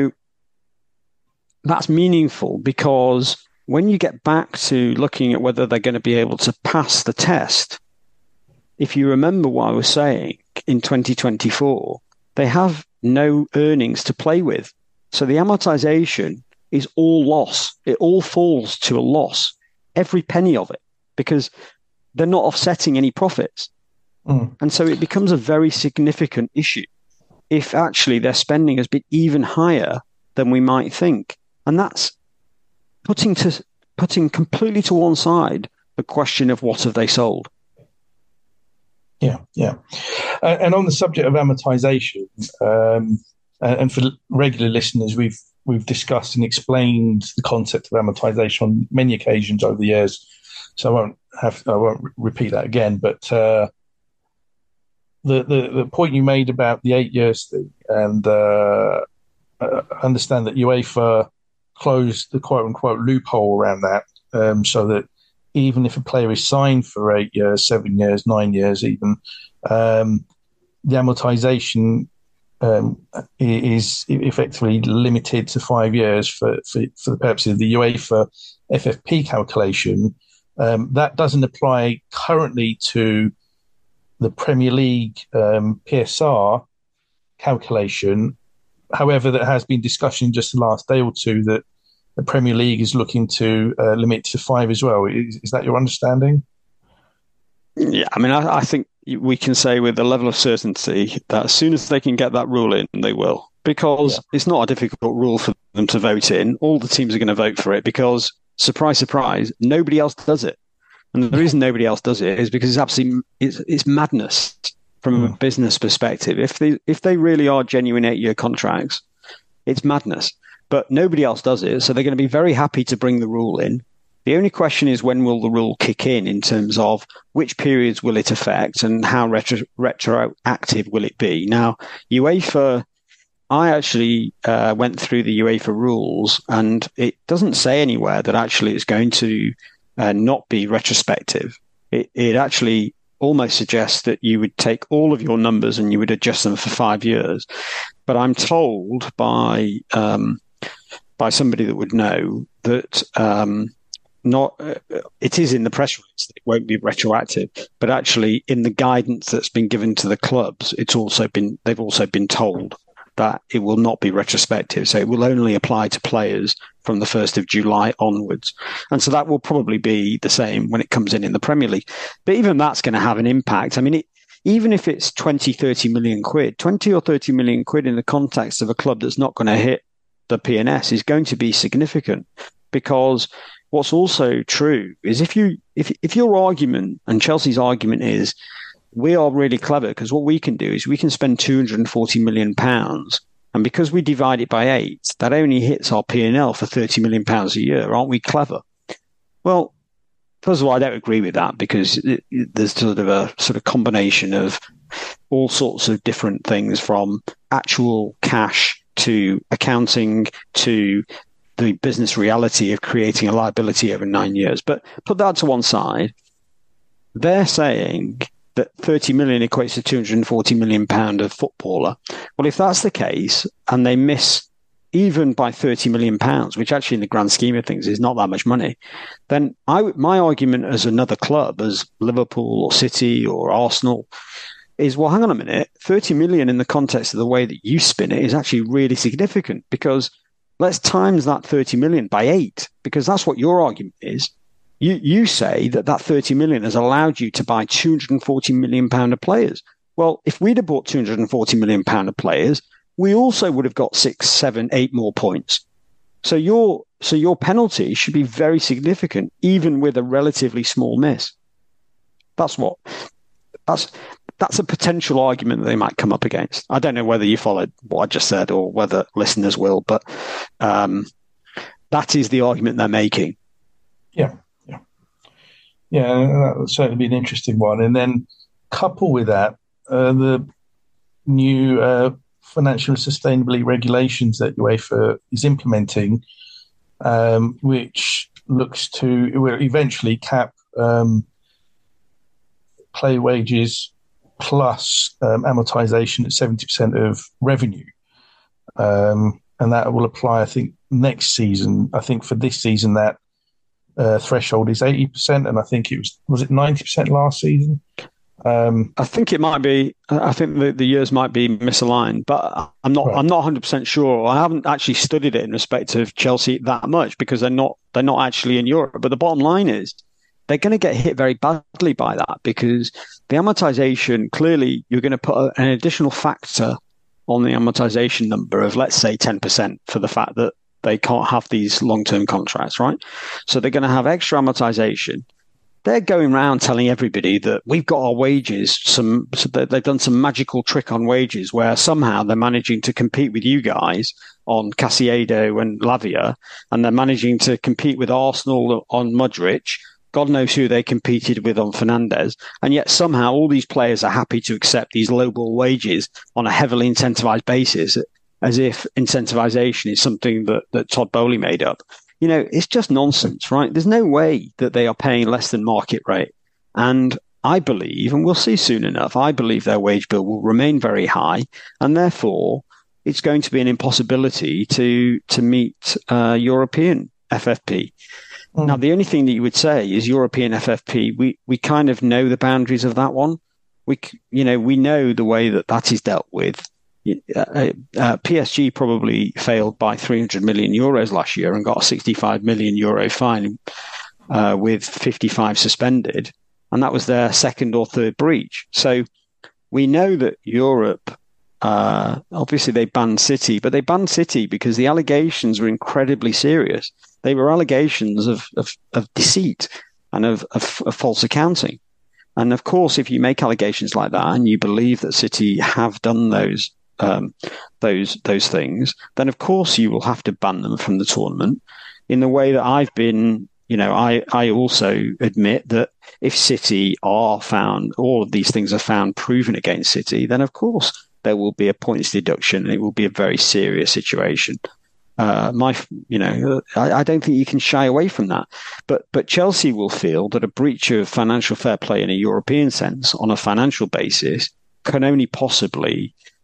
that's meaningful because when you get back to looking at whether they're going to be able to pass the test, if you remember what I was saying in twenty twenty-four, they have no earnings to play with. So the amortization is all loss. It all falls to a loss, every penny of it, because they're not offsetting any profits. Mm. And so it becomes a very significant issue if actually their spending has been even higher than we might think. And that's putting to putting completely to one side the question of what have they sold. Yeah, yeah. Uh, and on the subject of amortization, um, and for regular listeners, we've we've discussed and explained the concept of amortization on many occasions over the years, so I won't have I won't repeat that again. But uh, the, the the point you made about the eight years thing, and uh, I understand that UEFA closed the quote unquote loophole around that, um, so that even if a player is signed for eight years, seven years, nine years, even um, the amortization um, is effectively limited to five years for, for, for the purposes of the UEFA F F P calculation. Um, that doesn't apply currently to the Premier League um, P S R calculation. However, there has been discussion just the last day or two that the Premier League is looking to uh, limit to five as well. Is, is that your understanding? Yeah, I mean, I, I think we can say with a level of certainty that as soon as they can get that rule in, they will, because yeah. It's not a difficult rule for them to vote in. All the teams are going to vote for it because, surprise, surprise, nobody else does it. And the reason nobody else does it is because it's absolutely it's, it's madness from mm. a business perspective. If they if they really are genuine eight-year contracts, it's madness. But nobody else does it, so they're going to be very happy to bring the rule in. The only question is when will the rule kick in in terms of which periods will it affect and how retro- retroactive will it be? Now, UEFA, I actually uh, went through the UEFA rules, and it doesn't say anywhere that actually it's going to uh, not be retrospective. It, it actually almost suggests that you would take all of your numbers and you would adjust them for five years. But I'm told by... Um, by somebody that would know that um, not uh, it is in the press release that it won't be retroactive, but actually in the guidance that's been given to the clubs, it's also been they've also been told that it will not be retrospective, so it will only apply to players from the first of July onwards, and so that will probably be the same when it comes in in the Premier League. But even that's going to have an impact. I mean, it, even if it's twenty, thirty million quid, twenty or thirty million quid in the context of a club that's not going to hit the P N S is going to be significant, because what's also true is if you if if your argument and Chelsea's argument is we are really clever because what we can do is we can spend two hundred forty million pounds, and because we divide it by eight, that only hits our P and L for thirty million pounds a year. Aren't we clever? Well, first of all, I don't agree with that, because it, it, there's sort of a sort of combination of all sorts of different things, from actual cash to accounting, to the business reality of creating a liability over nine years. But put that to one side. They're saying that thirty million equates to two hundred forty million pound of footballer. Well, if that's the case, and they miss even by thirty million pounds, which actually in the grand scheme of things is not that much money, then I w- my argument as another club, as Liverpool or City or Arsenal, is, well, hang on a minute, thirty million in the context of the way that you spin it is actually really significant, because let's times that thirty million by eight, because that's what your argument is. You you say that that thirty million has allowed you to buy two hundred forty million pound of players. Well, if we'd have bought two hundred forty million pound of players, we also would have got six, seven, eight more points. So your so your penalty should be very significant, even with a relatively small miss. That's what that's. That's a potential argument that they might come up against. I don't know whether you followed what I just said or whether listeners will, but um, that is the argument they're making. Yeah, yeah, yeah. That would certainly be an interesting one. And then couple with that uh, the new uh, financial sustainability regulations that UEFA is implementing, um, which looks to will eventually cap um, player wages plus um, amortization at seventy percent of revenue. Um, and that will apply, I think, next season. I think for this season, that uh, threshold is eighty percent. And I think it was, was it ninety percent last season? Um, I think it might be. I think the, the years might be misaligned, but I'm not. Right. I'm not one hundred percent sure. I haven't actually studied it in respect of Chelsea that much because they're not. They're not actually in Europe. But the bottom line is, they're going to get hit very badly by that because the amortization. Clearly, you're going to put a, an additional factor on the amortization number of, let's say, ten percent for the fact that they can't have these long-term contracts, right? So they're going to have extra amortization. They're going around telling everybody that we've got our wages. Some so they've done some magical trick on wages where somehow they're managing to compete with you guys on Caicedo and Lavia, and they're managing to compete with Arsenal on Mudrich. God knows who they competed with on Fernandes. And yet somehow all these players are happy to accept these lowball wages on a heavily incentivized basis, as if incentivization is something that, that Todd Boehly made up. You know, it's just nonsense, right? There's no way that they are paying less than market rate. And I believe, and we'll see soon enough, I believe their wage bill will remain very high. And therefore, it's going to be an impossibility to, to meet uh, European F F P. Mm. Now, the only thing that you would say is European F F P, we, we kind of know the boundaries of that one. We, you know, we know the way that that is dealt with. Uh, uh, P S G probably failed by three hundred million euros last year and got a sixty-five million euro fine uh, with fifty-five suspended. And that was their second or third breach. So we know that Europe, uh, obviously they banned City, but they banned City because the allegations were incredibly serious. They were allegations of, of, of deceit and of, of, of false accounting. And of course, if you make allegations like that and you believe that City have done those Um, those those things, then of course you will have to ban them from the tournament. In the way that I've been, you know, I, I also admit that if City are found, all of these things are found proven against City, then of course there will be a points deduction and it will be a very serious situation. Uh, my, you know, I, I don't think you can shy away from that. But but Chelsea will feel that a breach of financial fair play in a European sense on a financial basis can only possibly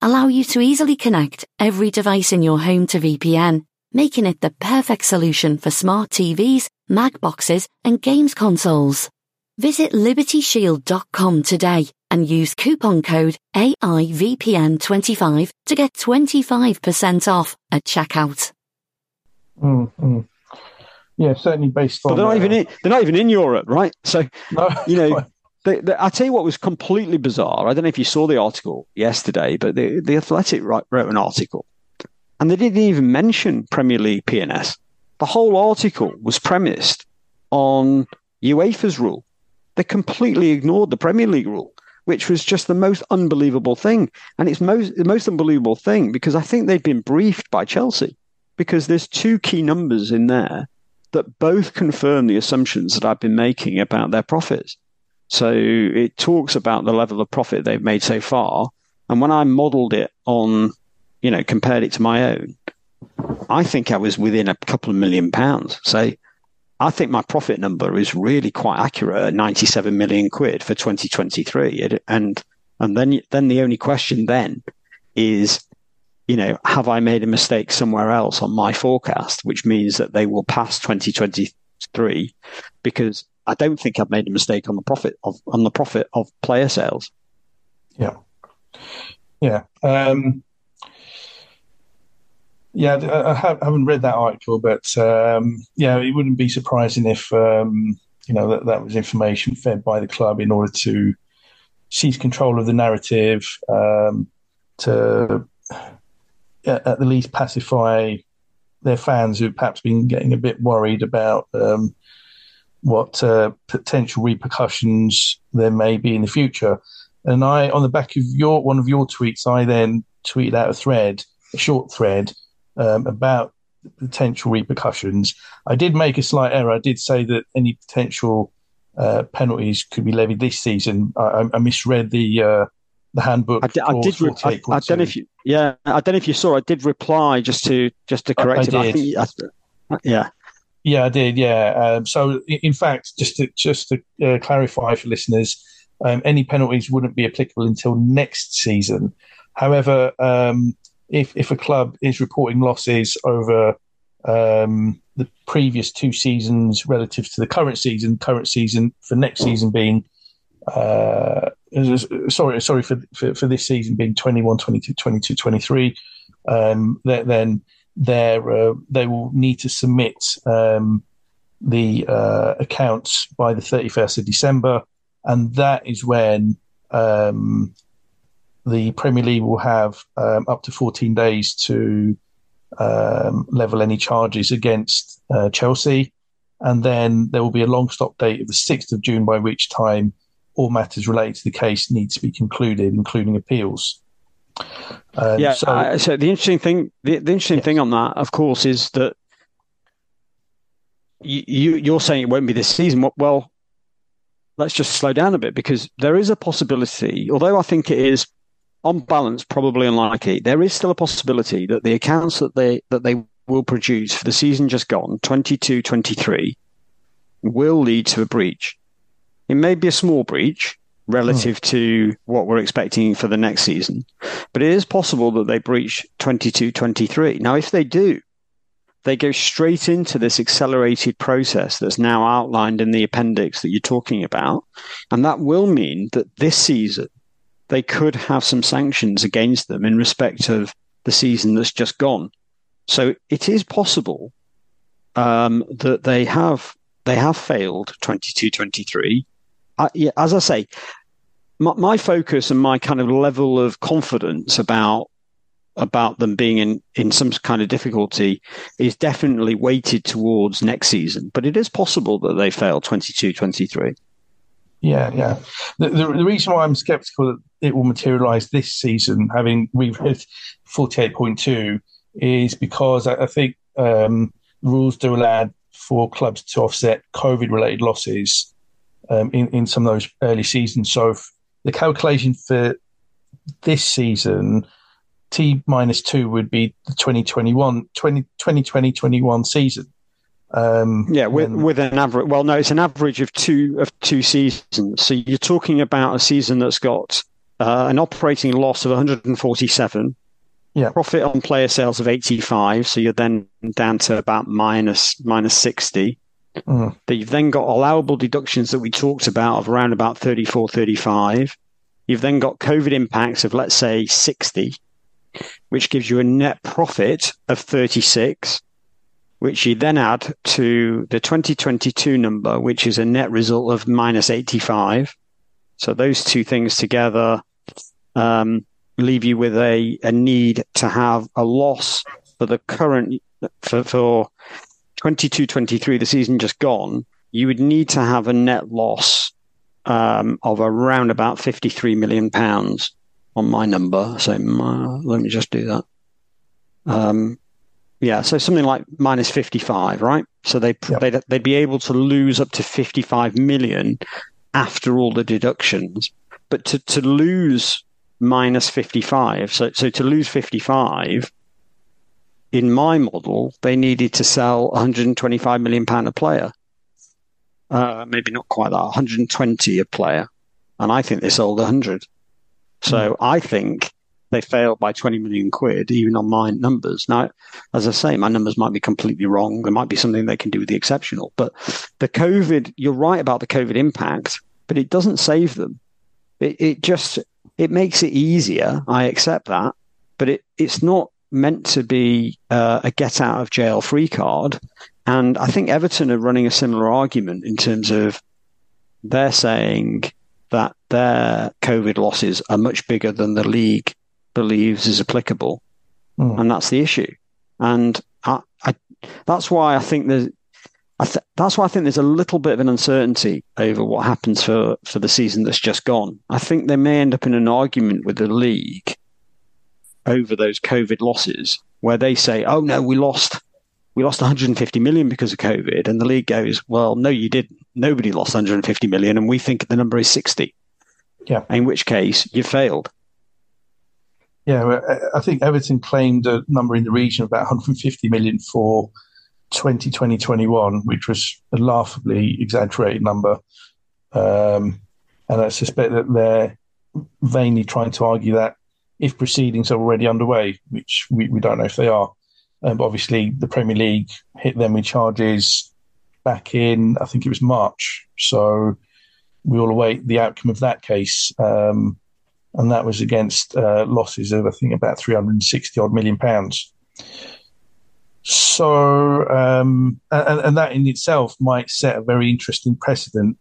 allow you to easily connect every device in your home to V P N, making it the perfect solution for smart T Vs, Mag boxes, and games consoles. Visit Liberty Shield dot com today and use coupon code A I V P N twenty-five to get twenty-five percent off at checkout. Mm-hmm. Yeah, certainly based on... But they're not, uh, even in, they're not even in Europe, right? So, no, you know... The, the, I'll tell you what was completely bizarre. I don't know if you saw the article yesterday, but the, the Athletic wrote, wrote an article and they didn't even mention Premier League P N S. The whole article was premised on UEFA's rule. They completely ignored the Premier League rule, which was just the most unbelievable thing. And it's most, the most unbelievable thing because I think they've been briefed by Chelsea because there's two key numbers in there that both confirm the assumptions that I've been making about their profits. So it talks about the level of profit they've made so far. And when I modelled it on, you know, compared it to my own, I think I was within a couple of million pounds. So I think my profit number is really quite accurate at ninety-seven million quid for twenty twenty-three. It, and and then, then the only question then is, you know, have I made a mistake somewhere else on my forecast, which means that they will pass twenty twenty-three because... I don't think I've made a mistake on the profit of on the profit of player sales. Yeah, yeah, um, yeah. I haven't read that article, but um, yeah, it wouldn't be surprising if um, you know that, that was information fed by the club in order to seize control of the narrative, um, to at the least pacify their fans who've perhaps been getting a bit worried about um, what uh, potential repercussions there may be in the future. And I, on the back of your one of your tweets, I then tweeted out a thread, a short thread, um, about potential repercussions. I did make a slight error. I did say that any potential uh, penalties could be levied this season. I, I misread the uh, the handbook. I, d- I did. Re- I, I don't know if you. Yeah, I don't know if you saw. I did reply just to just to correct I, I it. Did. I think, I, yeah. Yeah, I did. Yeah. Um, so, in fact, just to just to uh, clarify for listeners. Um, any penalties wouldn't be applicable until next season. However, um, if if a club is reporting losses over um, the previous two seasons relative to the current season, current season for next season being uh, sorry sorry for, for for this season being twenty-one, twenty-two, twenty-three, um, then they're uh, they will need to submit um, the uh, accounts by the thirty-first of December. And that is when um, the Premier League will have um, up to fourteen days to um, level any charges against uh, Chelsea. And then there will be a long stop date of the sixth of June, by which time all matters related to the case need to be concluded, including appeals. Um, yeah, so, uh, so the interesting thing the, the interesting yes. thing on that, of course, is that you, you, you're saying it won't be this season. Well, let's just slow down a bit, because there is a possibility, although I think it is on balance probably unlikely, there is still a possibility that the accounts that they that they will produce for the season just gone, twenty-two twenty-three, will lead to a breach. It may be a small breach relative oh. to what we're expecting for the next season, but it is possible that they breach twenty-two twenty-three. Now, if they do, they go straight into this accelerated process that's now outlined in the appendix that you're talking about. And that will mean that this season, they could have some sanctions against them in respect of the season that's just gone. So it is possible um, that they have they have failed twenty-two twenty-three. I, yeah, as I say, my, my focus and my kind of level of confidence about about them being in, in some kind of difficulty is definitely weighted towards next season. But it is possible that they fail twenty-two twenty-three. Yeah, yeah. The, the, the reason why I'm sceptical that it will materialise this season, having read forty-eight point two, is because I, I think um, rules do allow for clubs to offset COVID-related losses um, in, in some of those early seasons. So if the calculation for this season... T minus two would be the twenty twenty-one, twenty twenty, twenty twenty-one season. Um, yeah, with, when, with an average. Well, no, it's an average of two of two seasons. So you're talking about a season that's got uh, an operating loss of one hundred forty-seven, yeah, profit on player sales of eighty-five. So you're then down to about minus minus sixty. Mm. That you've then got allowable deductions that we talked about of around about thirty-four, thirty-five. You've then got COVID impacts of, let's say, sixty. Which gives you a net profit of thirty-six, which you then add to the twenty twenty-two number, which is a net result of minus eighty-five. So those two things together um, leave you with a, a need to have a loss for the current, for, for twenty-two twenty-three, the season just gone. You would need to have a net loss um, of around about fifty-three million pounds. On my number, so my, let me just do that. Um, yeah, so something like minus fifty-five, right? So they yep. they'd, they'd be able to lose up to fifty-five million after all the deductions, but to, to lose minus fifty-five, so so to lose fifty-five, in my model, they needed to sell one hundred twenty-five million pounds a player. Uh, maybe not quite that, one hundred twenty a player, and I think they sold one hundred. So I think they failed by twenty million quid, even on my numbers. Now, as I say, my numbers might be completely wrong. There might be something they can do with the exceptional. But the COVID, you're right about the COVID impact, but it doesn't save them. It, it just, it makes it easier. I accept that. But it, it's not meant to be uh, a get out of jail free card. And I think Everton are running a similar argument in terms of they're saying that their COVID losses are much bigger than the league believes is applicable. Mm. And that's the issue. And I, I, that's why I think there's, I th- that's why I think there's a little bit of an uncertainty over what happens for, for the season that's just gone. I think they may end up in an argument with the league over those COVID losses where they say, oh no, we lost, we lost one hundred fifty million because of COVID. And the league goes, well, no, you didn't. Nobody lost one hundred fifty million. And we think the number is sixty. Yeah. In which case you failed. Yeah. I think Everton claimed a number in the region of about one hundred fifty million for twenty twenty, twenty-one, which was a laughably exaggerated number. Um, and I suspect that they're vainly trying to argue that if proceedings are already underway, which we, we don't know if they are. Um, but obviously, the Premier League hit them with charges back in, I think it was March. So we all await the outcome of that case. Um, and that was against uh, losses of, I think, about three hundred sixty odd million pounds. So, um, and, and that in itself might set a very interesting precedent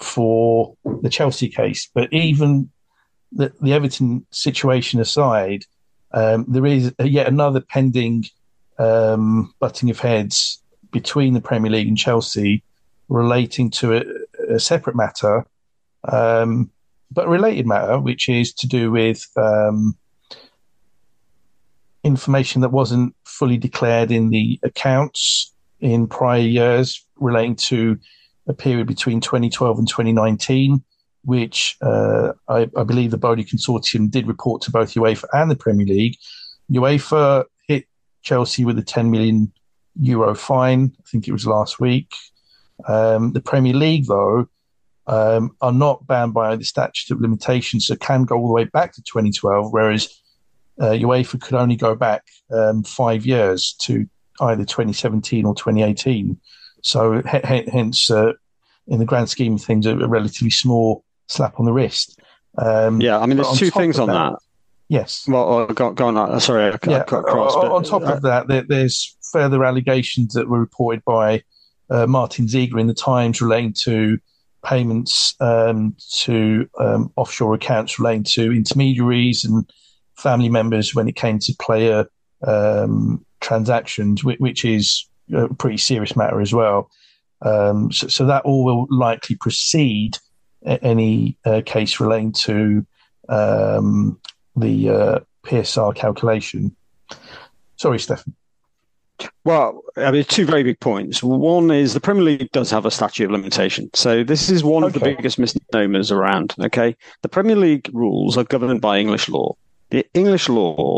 for the Chelsea case. But even the, the Everton situation aside, um, there is yet another pending um, butting of heads between the Premier League and Chelsea relating to a, a separate matter, um, but a related matter, which is to do with Um, information that wasn't fully declared in the accounts in prior years relating to a period between twenty twelve and twenty nineteen, which uh, I, I believe the Boehly Consortium did report to both UEFA and the Premier League. UEFA hit Chelsea with a ten million euro fine. I think it was last week. Um, the Premier League, though, um, are not bound by the statute of limitations, so can go all the way back to twenty twelve, whereas Uh, UEFA could only go back um, five years to either twenty seventeen or twenty eighteen. So he- he- hence, uh, in the grand scheme of things, a, a relatively small slap on the wrist. Um, yeah, I mean, there's two things on that. that. Yes. Well, uh, go, go on. Sorry, I cut yeah, across. But, on top uh, of that, there, there's further allegations that were reported by uh, Martin Ziegler in the Times relating to payments um, to um, offshore accounts relating to intermediaries and family members when it came to player um, transactions, which, which is a pretty serious matter as well. Um, so, so that all will likely precede any uh, case relating to um, the uh, P S R calculation. Sorry, Stefan. Well, I mean, two very big points. One is the Premier League does have a statute of limitation. So this is one okay. of the biggest misnomers around. Okay, the Premier League rules are governed by English law. The English law,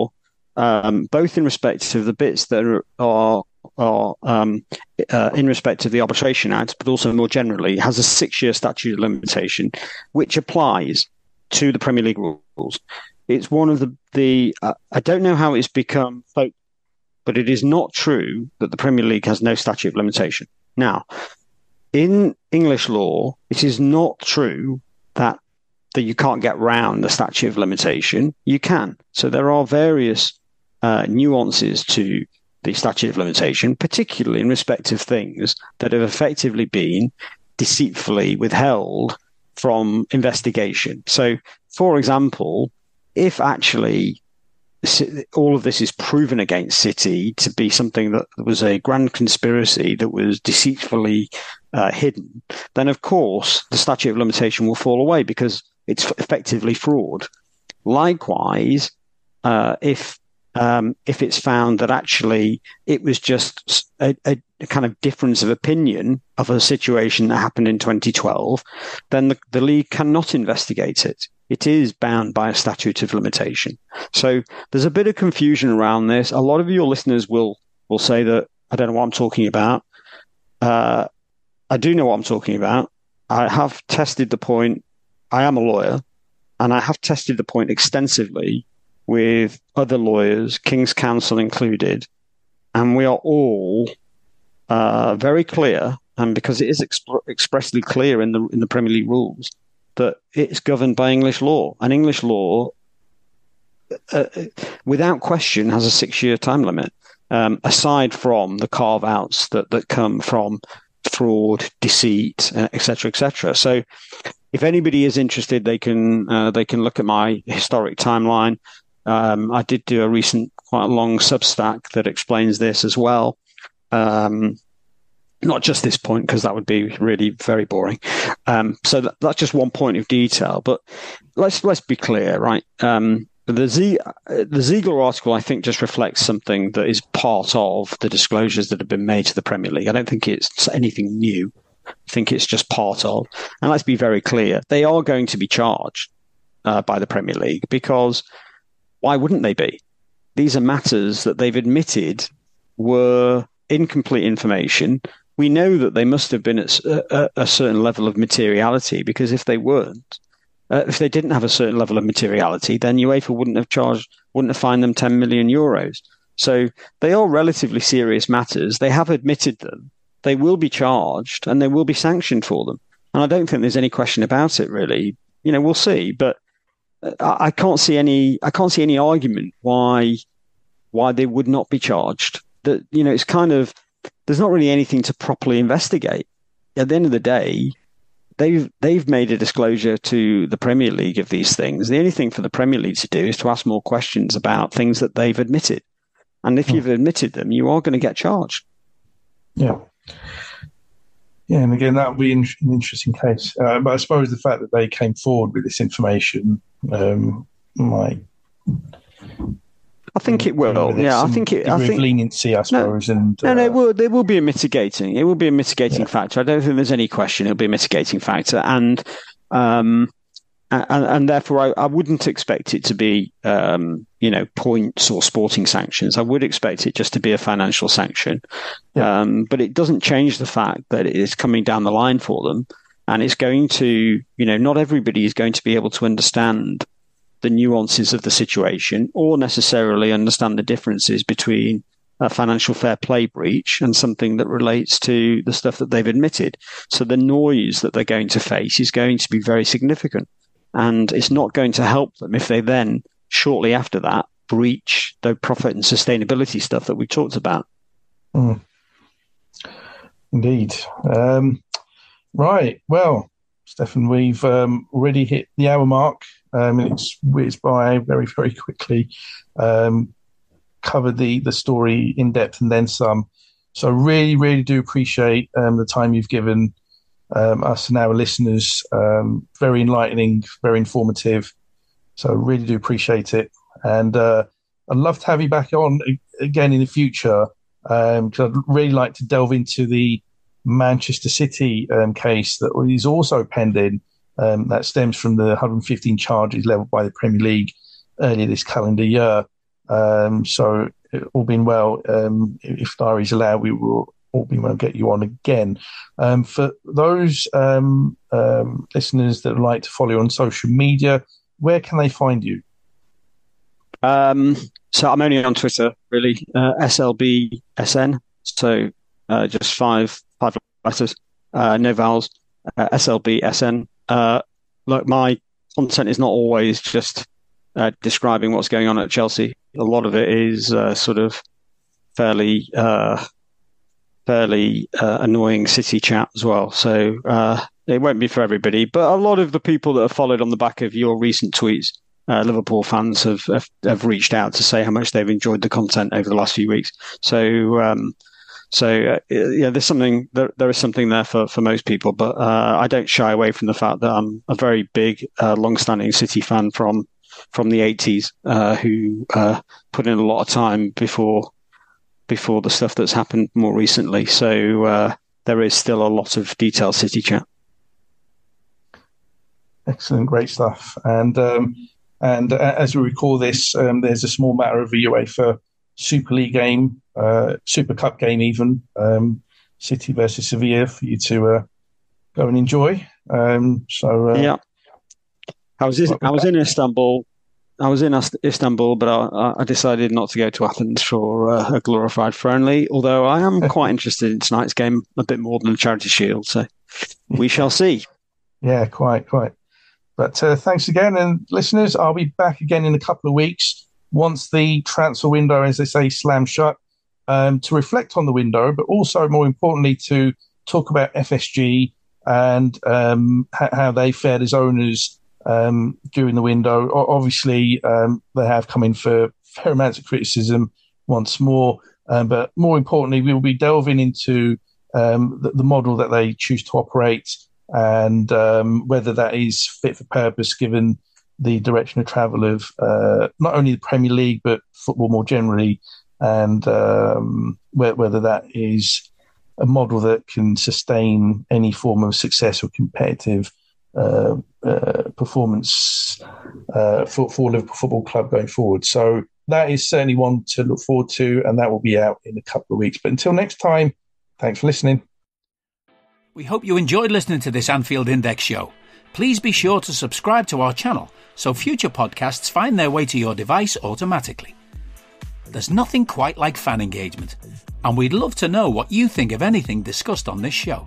um, both in respect of the bits that are, are um, uh, in respect of the Arbitration Act, but also more generally, has a six-year statute of limitation, which applies to the Premier League rules. It's one of the, the uh, I don't know how it's become folk, but it is not true that the Premier League has no statute of limitation. Now, in English law, it is not true that that you can't get round the statute of limitation, you can. So there are various uh, nuances to the statute of limitation, particularly in respect of things that have effectively been deceitfully withheld from investigation. So, for example, if actually all of this is proven against City to be something that was a grand conspiracy that was deceitfully uh, hidden, then, of course, the statute of limitation will fall away because it's effectively fraud. Likewise, uh, if um, if it's found that actually it was just a, a kind of difference of opinion of a situation that happened in twenty twelve, then the, the league cannot investigate it. It is bound by a statute of limitation. So there's a bit of confusion around this. A lot of your listeners will will say that, I don't know what I'm talking about. Uh, I do know what I'm talking about. I have tested the point. I am a lawyer, and I have tested the point extensively with other lawyers, King's Counsel included, and we are all uh, very clear, and because it is exp- expressly clear in the in the Premier League rules, that it's governed by English law, and English law, uh, without question, has a six-year time limit, um, aside from the carve-outs that, that come from fraud, deceit, et cetera, et cetera. So if anybody is interested, they can uh, they can look at my historic timeline. Um, I did do a recent, quite long Substack that explains this as well. Um, not just this point, because that would be really very boring. Um, so that, that's just one point of detail. But let's let's be clear, right? Um, the Z, the Ziegler article, I think, just reflects something that is part of the disclosures that have been made to the Premier League. I don't think it's anything new. I think it's just part of. And let's be very clear, they are going to be charged uh, by the Premier League, because why wouldn't they be? These are matters that they've admitted were incomplete information. We know that they must have been at a, a certain level of materiality, because if they weren't, uh, if they didn't have a certain level of materiality, then UEFA wouldn't have charged, wouldn't have fined them ten million euros. So they are relatively serious matters. They have admitted them. They will be charged and they will be sanctioned for them. And I don't think there's any question about it, really. You know, we'll see, but I can't see any, I can't see any argument why, why they would not be charged. That, you know, it's kind of, there's not really anything to properly investigate. At the end of the day, they've, they've made a disclosure to the Premier League of these things. The only thing for the Premier League to do is to ask more questions about things that they've admitted. And if you've admitted them, you are going to get charged. Yeah. Yeah, and again, that would be an interesting case. Uh, but I suppose the fact that they came forward with this information, um, like, I think it will. Yeah, I think it. I think leniency, I suppose. No, and, uh, no, no, it will. There will be a mitigating. It will be a mitigating yeah. factor. I don't think there's any question. It'll be a mitigating factor, and um, and, and therefore, I, I wouldn't expect it to be, um, you know, points or sporting sanctions. I would expect it just to be a financial sanction. Yeah. Um, but it doesn't change the fact that it is coming down the line for them. And it's going to, you know, not everybody is going to be able to understand the nuances of the situation or necessarily understand the differences between a financial fair play breach and something that relates to the stuff that they've admitted. So the noise that they're going to face is going to be very significant. And it's not going to help them if they then, shortly after that, breach the profit and sustainability stuff that we talked about. Mm. Indeed. Um, right. Well, Stefan, we've um, already hit the hour mark. Um, and it's whizzed by very, very quickly. Um, covered the, the story in depth and then some. So I really, really do appreciate um, the time you've given um, us and our listeners. Um, very enlightening, very informative. So I really do appreciate it. And uh, I'd love to have you back on again in the future, because um, I'd really like to delve into the Manchester City um, case that is also pending, um, that stems from the one hundred fifteen charges levelled by the Premier League earlier this calendar year. Um, so all being well, um, if diaries allow, we will all be well get you on again. Um, for those um, um, listeners that would like to follow you on social media, where can they find you? Um, so I'm only on Twitter, really. Uh, S L B S N. So uh, just five five letters, uh, no vowels. Uh, S L B S N. Uh, look, my content is not always just uh, describing what's going on at Chelsea. A lot of it is uh, sort of fairly uh, fairly uh, annoying City chat as well. So. Uh, It won't be for everybody, but a lot of the people that have followed on the back of your recent tweets, uh, Liverpool fans have, have have reached out to say how much they've enjoyed the content over the last few weeks. So, um, so uh, yeah, there's something there, there is something there for, for most people. But uh, I don't shy away from the fact that I'm a very big, uh, long-standing City fan from from the eighties, uh, who uh, put in a lot of time before before the stuff that's happened more recently. So uh, there is still a lot of detailed City chat. Excellent, great stuff. And um, and uh, as we recall this, um, there's a small matter of a UEFA Super League game, uh, Super Cup game even, um, City versus Sevilla for you to uh, go and enjoy. Um, so uh, yeah, I was in, I was in Istanbul. I was in Istanbul, but I, I decided not to go to Athens for uh, a glorified friendly. Although I am quite interested in tonight's game a bit more than the Charity Shield, so we shall see. Yeah, quite, quite. But uh, thanks again. And listeners, I'll be back again in a couple of weeks once the transfer window, as they say, slams shut, um, to reflect on the window, but also more importantly to talk about F S G and um, how they fared as owners um, during the window. Obviously, um, they have come in for fair amounts of criticism once more, um, but more importantly, we will be delving into um, the, the model that they choose to operate and um, whether that is fit for purpose given the direction of travel of uh, not only the Premier League but football more generally, and um, whether that is a model that can sustain any form of success or competitive uh, uh, performance uh, for, for Liverpool Football Club going forward. So that is certainly one to look forward to, and that will be out in a couple of weeks. But until next time, thanks for listening. We hope you enjoyed listening to this Anfield Index show. Please be sure to subscribe to our channel so future podcasts find their way to your device automatically. There's nothing quite like fan engagement, and we'd love to know what you think of anything discussed on this show.